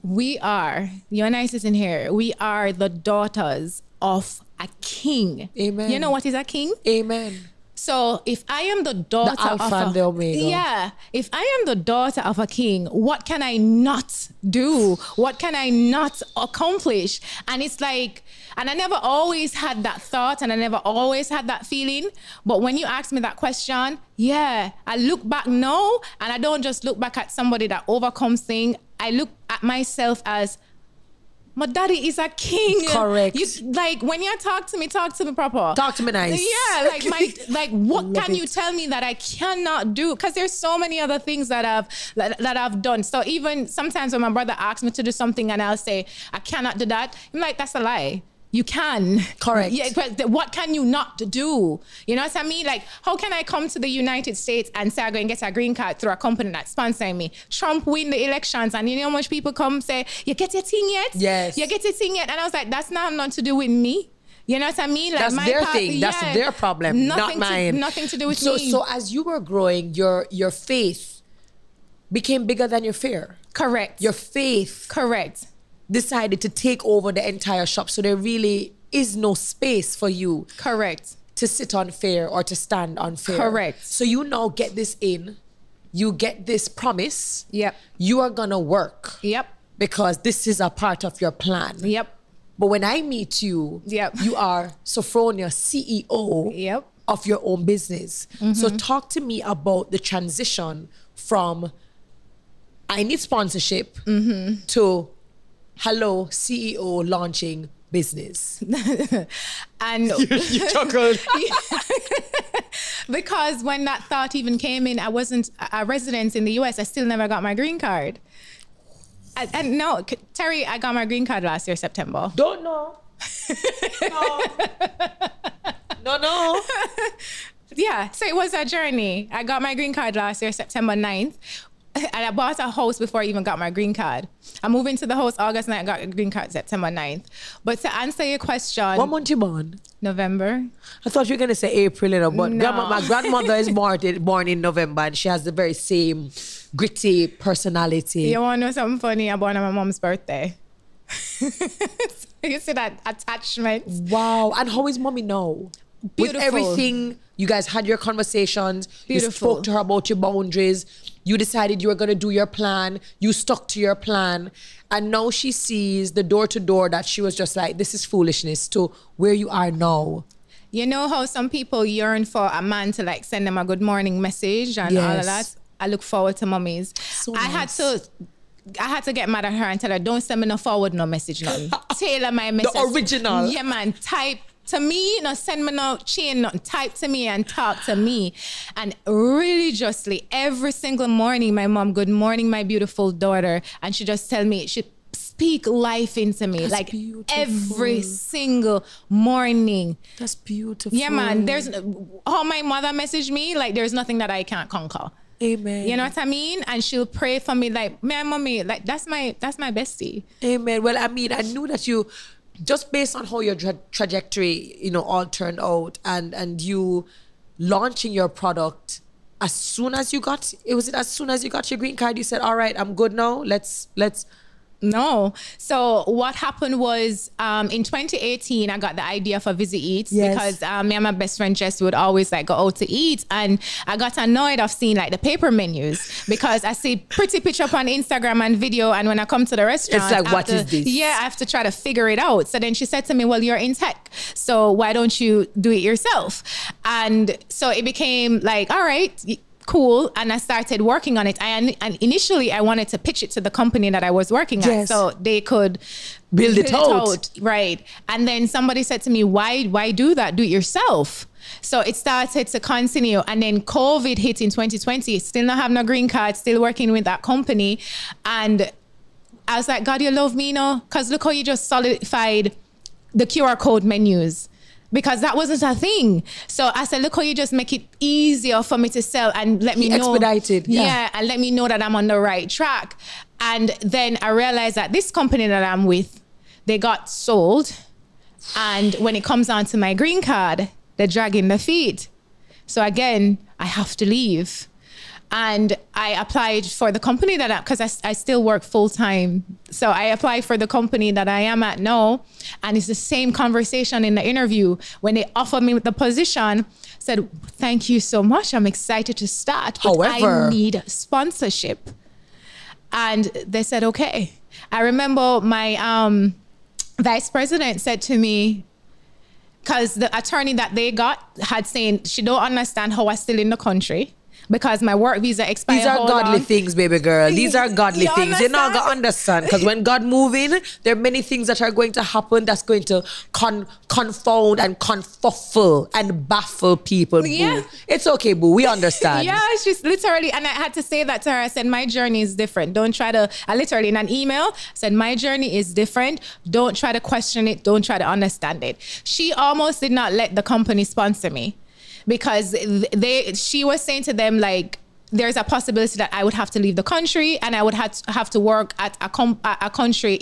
we are, you and I sitting here, we are the daughters of a king. Amen. You know what is a king? Amen. So if I am the daughter of the Alpha and the Omega. Yeah. If I am the daughter of a king, what can I not do? What can I not accomplish? And it's like, and I never always had that thought and I never always had that feeling. But when you ask me that question, yeah, I look back now and I don't just look back at somebody that overcomes things. I look at myself as, my daddy is a king. Correct. You, like when you talk to me proper. Talk to me nice. Yeah, like my, like what can you tell me that I cannot do? Because there's so many other things that I've done. So even sometimes when my brother asks me to do something and I'll say I cannot do that, I'm like, that's a lie. You can. Correct. Yeah, but what can you not do? You know what I mean? Like, how can I come to the United States and say I go and get a green card through a company that's sponsoring me? Trump win the elections and you know how much people come say, you get your thing yet? Yes. You get your thing yet? And I was like, that's not nothing to do with me. You know what I mean? Like that's my their thing. Yeah, that's their problem, not mine. Nothing to do with me. So as you were growing, your faith became bigger than your fear. Correct. Your faith. Correct. Decided to take over the entire shop. So there really is no space for you. Correct. To sit on fear or to stand on fear. Correct. So you now get this in, you get this promise. Yep. You are gonna work. Yep. Because this is a part of your plan. Yep. But when I meet you, yep. You are Sophronia, CEO yep. of your own business. Mm-hmm. So talk to me about the transition from I need sponsorship mm-hmm. to hello, CEO launching business. And you chuckled. Because when that thought even came in, I wasn't a resident in the US. I still never got my green card. And no, Terri, I got my green card last year, September. Don't know. No. No, no. Yeah, so it was a journey. I got my green card last year, September 9th. And I bought a house before I even got my green card. I moved into the house August 9th, I got a green card September 9th. But to answer your question... What month you born? November. I thought you were going to say April, you know, but no. My grandmother is born in November and she has the very same gritty personality. You want to know something funny? I born on my mom's birthday. You see that attachment? Wow. And how is mommy now? Beautiful. With everything, you guys had your conversations. Beautiful. You spoke to her about your boundaries. You decided you were going to do your plan. You stuck to your plan. And now she sees the door-to-door that she was just like, this is foolishness, to where you are now. You know how some people yearn for a man to like send them a good morning message and yes. all of that? I look forward to mommies. So nice. I had to get mad at her and tell her, don't send me no forward, no message, nothing. Tailor my message. The original. Yeah, man. Type to me, no send me no chain, no type to me and talk to me. And religiously, every single morning, my mom, good morning, my beautiful daughter. And she just tell me, she speak life into me. That's like beautiful. Every single morning. That's beautiful. Yeah, man, there's, how my mother messaged me, like there's nothing that I can't conquer. Amen. You know what I mean? And she'll pray for me like, man, mommy, like that's my bestie. Amen. Well, I mean, I knew that you, just based on how your trajectory, you know, all turned out and you launching your product, as soon as you got, as soon as you got your green card, you said, all right, I'm good now. Let's. No. So what happened was in 2018, I got the idea for Vizu Eats yes. because me and my best friend Jess would always like go out to eat. And I got annoyed of seeing like the paper menus because I see pretty picture up on Instagram and video. And when I come to the restaurant, it's like, what is this? Yeah, I have to try to figure it out. So then she said to me, well, you're in tech, so why don't you do it yourself? And so it became like, all right, cool. And I started working on it. And initially I wanted to pitch it to the company that I was working at, so they could build it out. Right. And then somebody said to me, why do that? Do it yourself. So it started to continue. And then COVID hit in 2020, still not have no green card, still working with that company. And I was like, God, you love me, no? Because look how you just solidified the QR code menus, because that wasn't a thing. So I said, look how you just make it easier for me to sell and let me know. Expedited. Yeah, and let me know that I'm on the right track. And then I realized that this company that I'm with, they got sold. And when it comes down to my green card, they're dragging their feet. So again, I have to leave. And I applied for the company that, because I still work full time. So I applied for the company that I am at now. And it's the same conversation in the interview. When they offered me the position, said, thank you so much. I'm excited to start, but however, I need sponsorship. And they said, okay. I remember my vice president said to me, because the attorney that they got had saying, she don't understand how I'm still in the country because my work visa expired. These are godly things, baby girl. These are godly things. You're not going to understand, because when God move in, there are many things that are going to happen that's going to confound and confuffle and baffle people. Yeah. Boo. It's okay, boo. We understand. Yeah, she's literally, and I had to say that to her. I said, my journey is different. Don't try to, I literally in an email said, my journey is different. Don't try to question it. Don't try to understand it. She almost did not let the company sponsor me, because she was saying to them, like, there's a possibility that I would have to leave the country and I would have to work at a country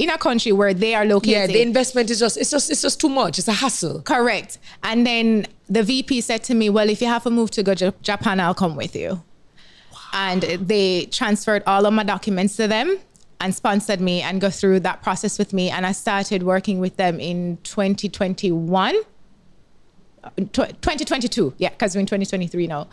where they are located. Yeah, the investment is just too much. It's a hassle. Correct. And then the VP said to me, well, if you have a move to go to Japan, I'll come with you. Wow. And they transferred all of my documents to them and sponsored me and go through that process with me. And I started working with them in 2022, yeah, because we're in 2023 now.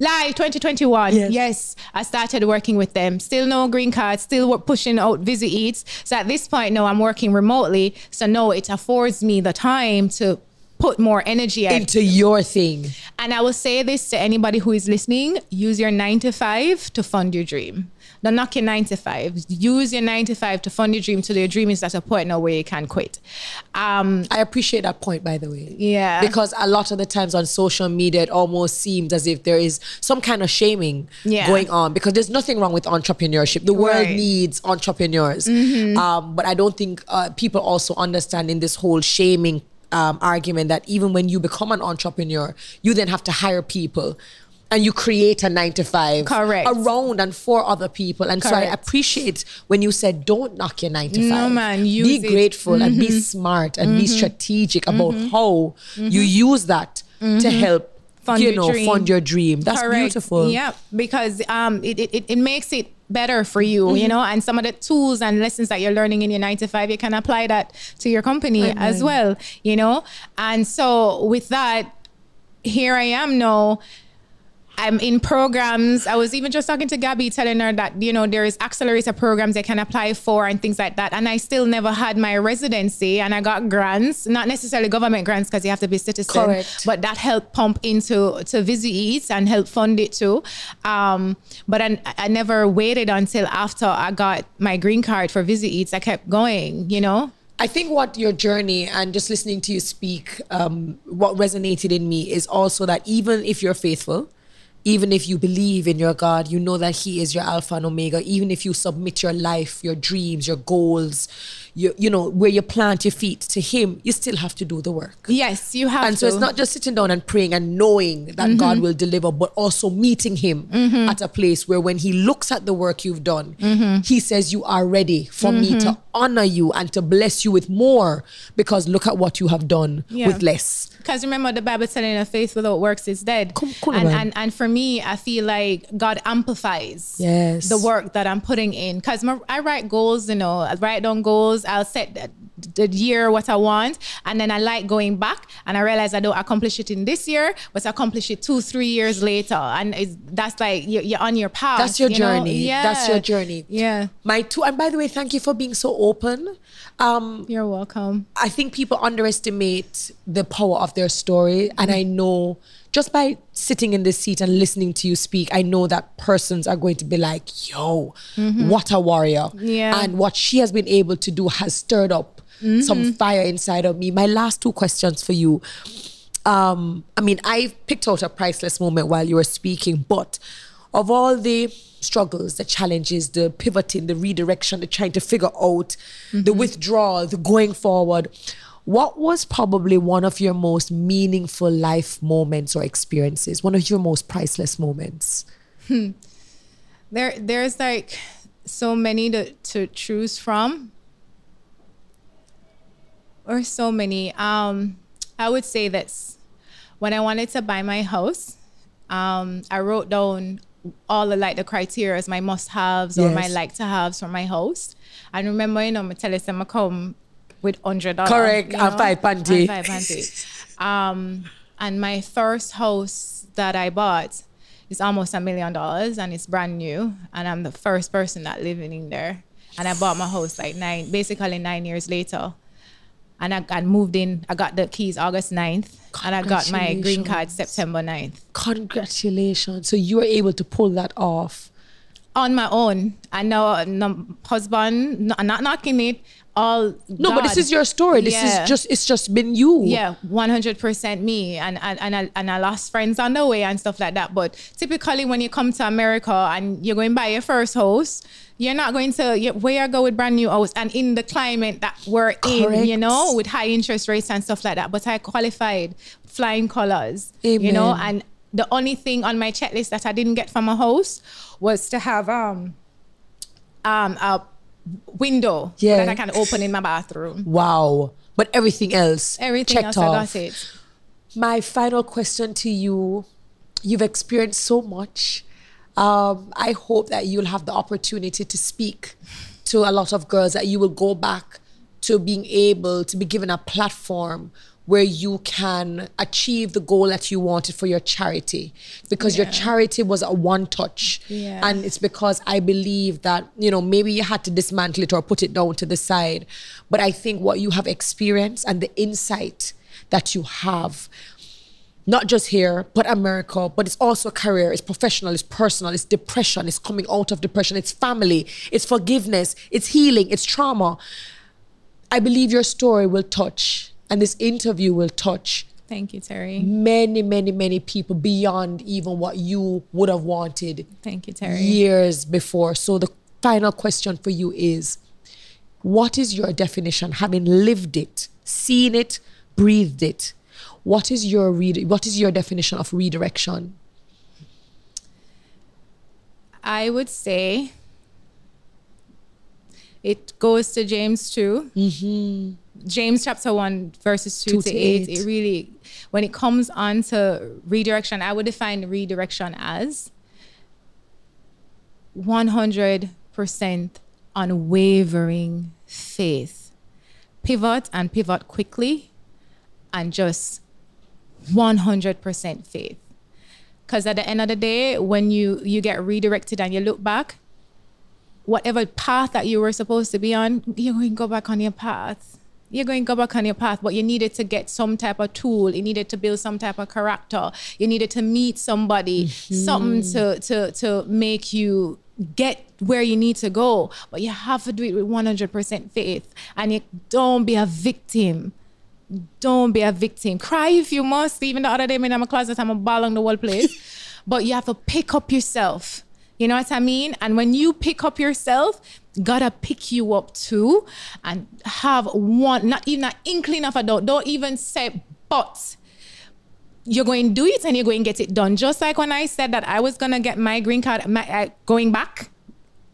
2021, yes. I started working with them. Still no green card, still pushing out Vizu Eats. So at this point, no, I'm working remotely. So no, it affords me the time to put more energy into your thing. And I will say this to anybody who is listening, use your 9-to-5 to fund your dream. Don't knock your 9-to-5. Use your 9-to-5 to fund your dream till your dream is at a point now where you can quit. I appreciate that point, by the way. Yeah. Because a lot of the times on social media, it almost seems as if there is some kind of shaming going on, because there's nothing wrong with entrepreneurship. The world needs entrepreneurs. But I don't think people also understand in this whole shaming argument that even when you become an entrepreneur, you then have to hire people. And you create a 9-to-5 around and for other people. And so I appreciate when you said, don't knock your 9-to-5. No, man, use it. Be grateful and be smart and be strategic about how you use that to help fund your dream. That's beautiful. Yeah, because it makes it better for you, you know, and some of the tools and lessons that you're learning in your 9-to-5, you can apply that to your company as well, you know. And so with that, here I am now. I'm in programs. I was even just talking to Gabby, telling her that, you know, there is accelerator programs they can apply for and things like that. And I still never had my residency, and I got grants, not necessarily government grants, because you have to be a citizen, but that helped pump into Vizu Eats and help fund it too. But I never waited until after I got my green card for Vizu Eats. I kept going, you know? I think what your journey and just listening to you speak, what resonated in me is also that even if you're faithful, even if you believe in your God, you know that He is your Alpha and Omega. Even if you submit your life, your dreams, your goals, you know, where you plant your feet to Him, you still have to do the work. Yes, you have to. And so it's not just sitting down and praying and knowing that God will deliver, but also meeting Him at a place where when He looks at the work you've done, He says, you are ready for me to honor you and to bless you with more, because look at what you have done with less. Because remember, the Bible telling us faith without works is dead. And for me, I feel like God amplifies the work that I'm putting in. Because I write goals, you know, I write down goals. I'll set the year what I want, and then I like going back and I realize I don't accomplish it in this year, but I accomplish it 2-3 years later, and that's like you're on your path. That's your journey. Yeah. That's your journey. Yeah. And by the way, thank you for being so open. You're welcome. I think people underestimate the power of their story, and I know just by sitting in this seat and listening to you speak, I know that persons are going to be like, yo, what a warrior. Yeah. And what she has been able to do has stirred up some fire inside of me. My last two questions for you. I mean, I picked out a priceless moment while you were speaking, but of all the struggles, the challenges, the pivoting, the redirection, the trying to figure out, the withdrawal, the going forward, what was probably one of your most meaningful life moments or experiences? One of your most priceless moments? There's like so many to choose from. Or so many. I would say this. When I wanted to buy my house, I wrote down all the like the criteria, my must-haves or my like-to-haves for my house. And remember, you know, my telesome I come with $100. Correct, you know? And $500. And my first house that I bought is almost $1 million and it's brand new. And I'm the first person that living in there. And I bought my house like basically nine years later. And I moved in. I got the keys August 9th. And I got my green card September 9th. Congratulations. So you were able to pull that off? On my own. I know husband, not knocking it. All no, God. But this is your story. This is just, it's just been you. Yeah, 100% me. And I lost friends on the way and stuff like that. But typically when you come to America and you're going to buy your first house, you're not going to, where go with brand new house and in the climate that we're in, you know, with high interest rates and stuff like that. But I qualified, flying colors, you know, and the only thing on my checklist that I didn't get from a house was to have a window that I can open in my bathroom. Wow. But everything else, checked off. I got it. My final question to you, you've experienced so much. I hope that you'll have the opportunity to speak to a lot of girls, that you will go back to being able to be given a platform where you can achieve the goal that you wanted for your charity, because your charity was a one touch. And it's because I believe that, you know, maybe you had to dismantle it or put it down to the side. But I think what you have experienced and the insight that you have, not just here, but America, but it's also career, it's professional, it's personal, it's depression, it's coming out of depression, it's family, it's forgiveness, it's healing, it's trauma. I believe your story will touch, and this interview will touch. Thank you, Terri. Many, many, many people beyond even what you would have wanted. Thank you, Terri. Years before. So the final question for you is, what is your definition, having lived it, seen it, breathed it? What is your definition of redirection? I would say it goes to James 2. James chapter 1 verses 2 to 8. It really, when it comes on to redirection, I would define redirection as 100% unwavering faith. Pivot and pivot quickly and just 100% faith. Because at the end of the day, when you get redirected and you look back, whatever path that you were supposed to be on, you're going to go back on your path. You're going to go back on your path, but you needed to get some type of tool. You needed to build some type of character. You needed to meet somebody, something to make you get where you need to go. But you have to do it with 100% faith. And you don't be a victim. Don't be a victim. Cry if you must. Even the other day, I'm in my closet, I'm a ball on the whole place. But you have to pick up yourself. You know what I mean? And when you pick up yourself, gotta pick you up too, and have one, not even an inkling of a doubt. Don't even say, but you're going to do it and you're going to get it done. Just like when I said that I was going to get my green card, going back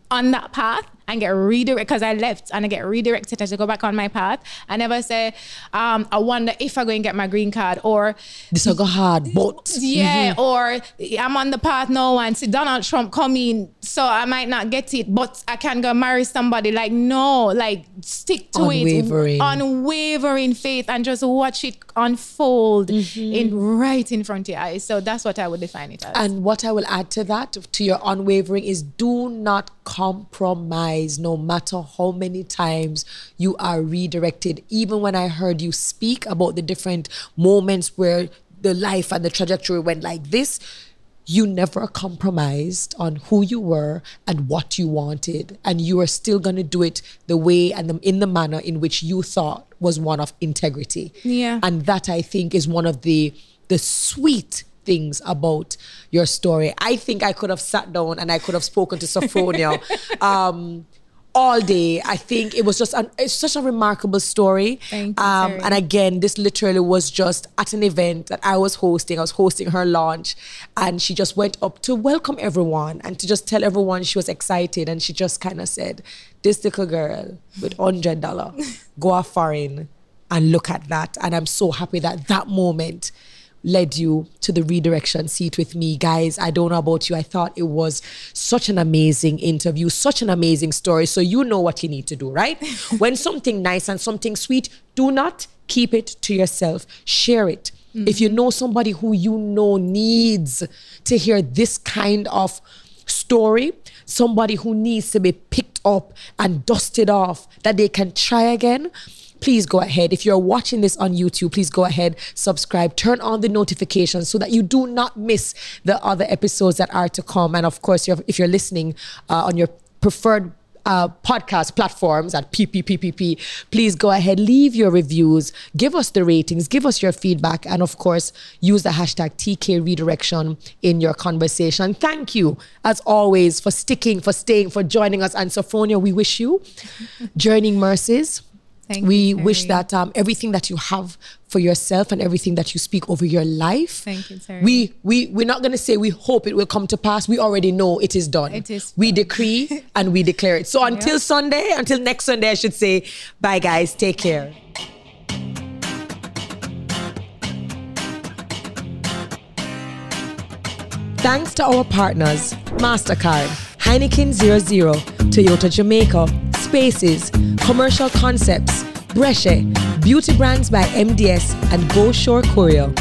on that path and get redirected, because I left and I get redirected as I go back on my path. I never say, I wonder if I'm going to get my green card, or this will go hard, but. Yeah, or I'm on the path now and see Donald Trump coming, so I might not get it, but I can go marry somebody. Like, no, like stick to it. Unwavering faith, and just watch it unfold right in front of your eyes. So that's what I would define it as. And what I will add to that, to your unwavering, is do not compromise. No matter how many times you are redirected. Even when I heard you speak about the different moments where the life and the trajectory went like this, you never compromised on who you were and what you wanted. And you are still going to do it the way and in the manner in which you thought was one of integrity. Yeah. And that, I think, is one of the sweet things about your story. I think I could have sat down and I could have spoken to Sophronia all day. I think it was just it's such a remarkable story. Thank you, Terri. And again, this literally was just at an event that I was hosting. I was hosting her launch, and she just went up to welcome everyone and to just tell everyone she was excited. And she just kind of said, "This little girl with $100 go a foreign and look at that." And I'm so happy that that moment led you to the Redirection seat with me. Guys, I don't know about you, I thought it was such an amazing interview, such an amazing story. So you know what you need to do, right? When something nice and something sweet, do not keep it to yourself. Share it. Mm-hmm. If you know somebody who you know needs to hear this kind of story, somebody who needs to be picked up and dusted off, that they can try again, please go ahead. If you're watching this on YouTube, please go ahead, subscribe, turn on the notifications so that you do not miss the other episodes that are to come. And of course, if you're listening on your preferred podcast platforms at PPPPP, please go ahead, leave your reviews, give us the ratings, give us your feedback, and of course, use the hashtag TKRedirection in your conversation. Thank you, as always, for sticking, for staying, for joining us. And Sophronia, we wish you journeying mercies. Thank you, Terri. We wish that everything that you have for yourself and everything that you speak over your life. Thank you, Terri. We're not going to say we hope it will come to pass. We already know it is done. It is. We decree and we declare it. So until Sunday, until next Sunday, I should say, bye guys. Take care. Thanks to our partners, MasterCard, Heineken 00, Toyota Jamaica, Spaces, Commercial Concepts, Breshe, Beauty Brands by MDS, and Go Shore Courier.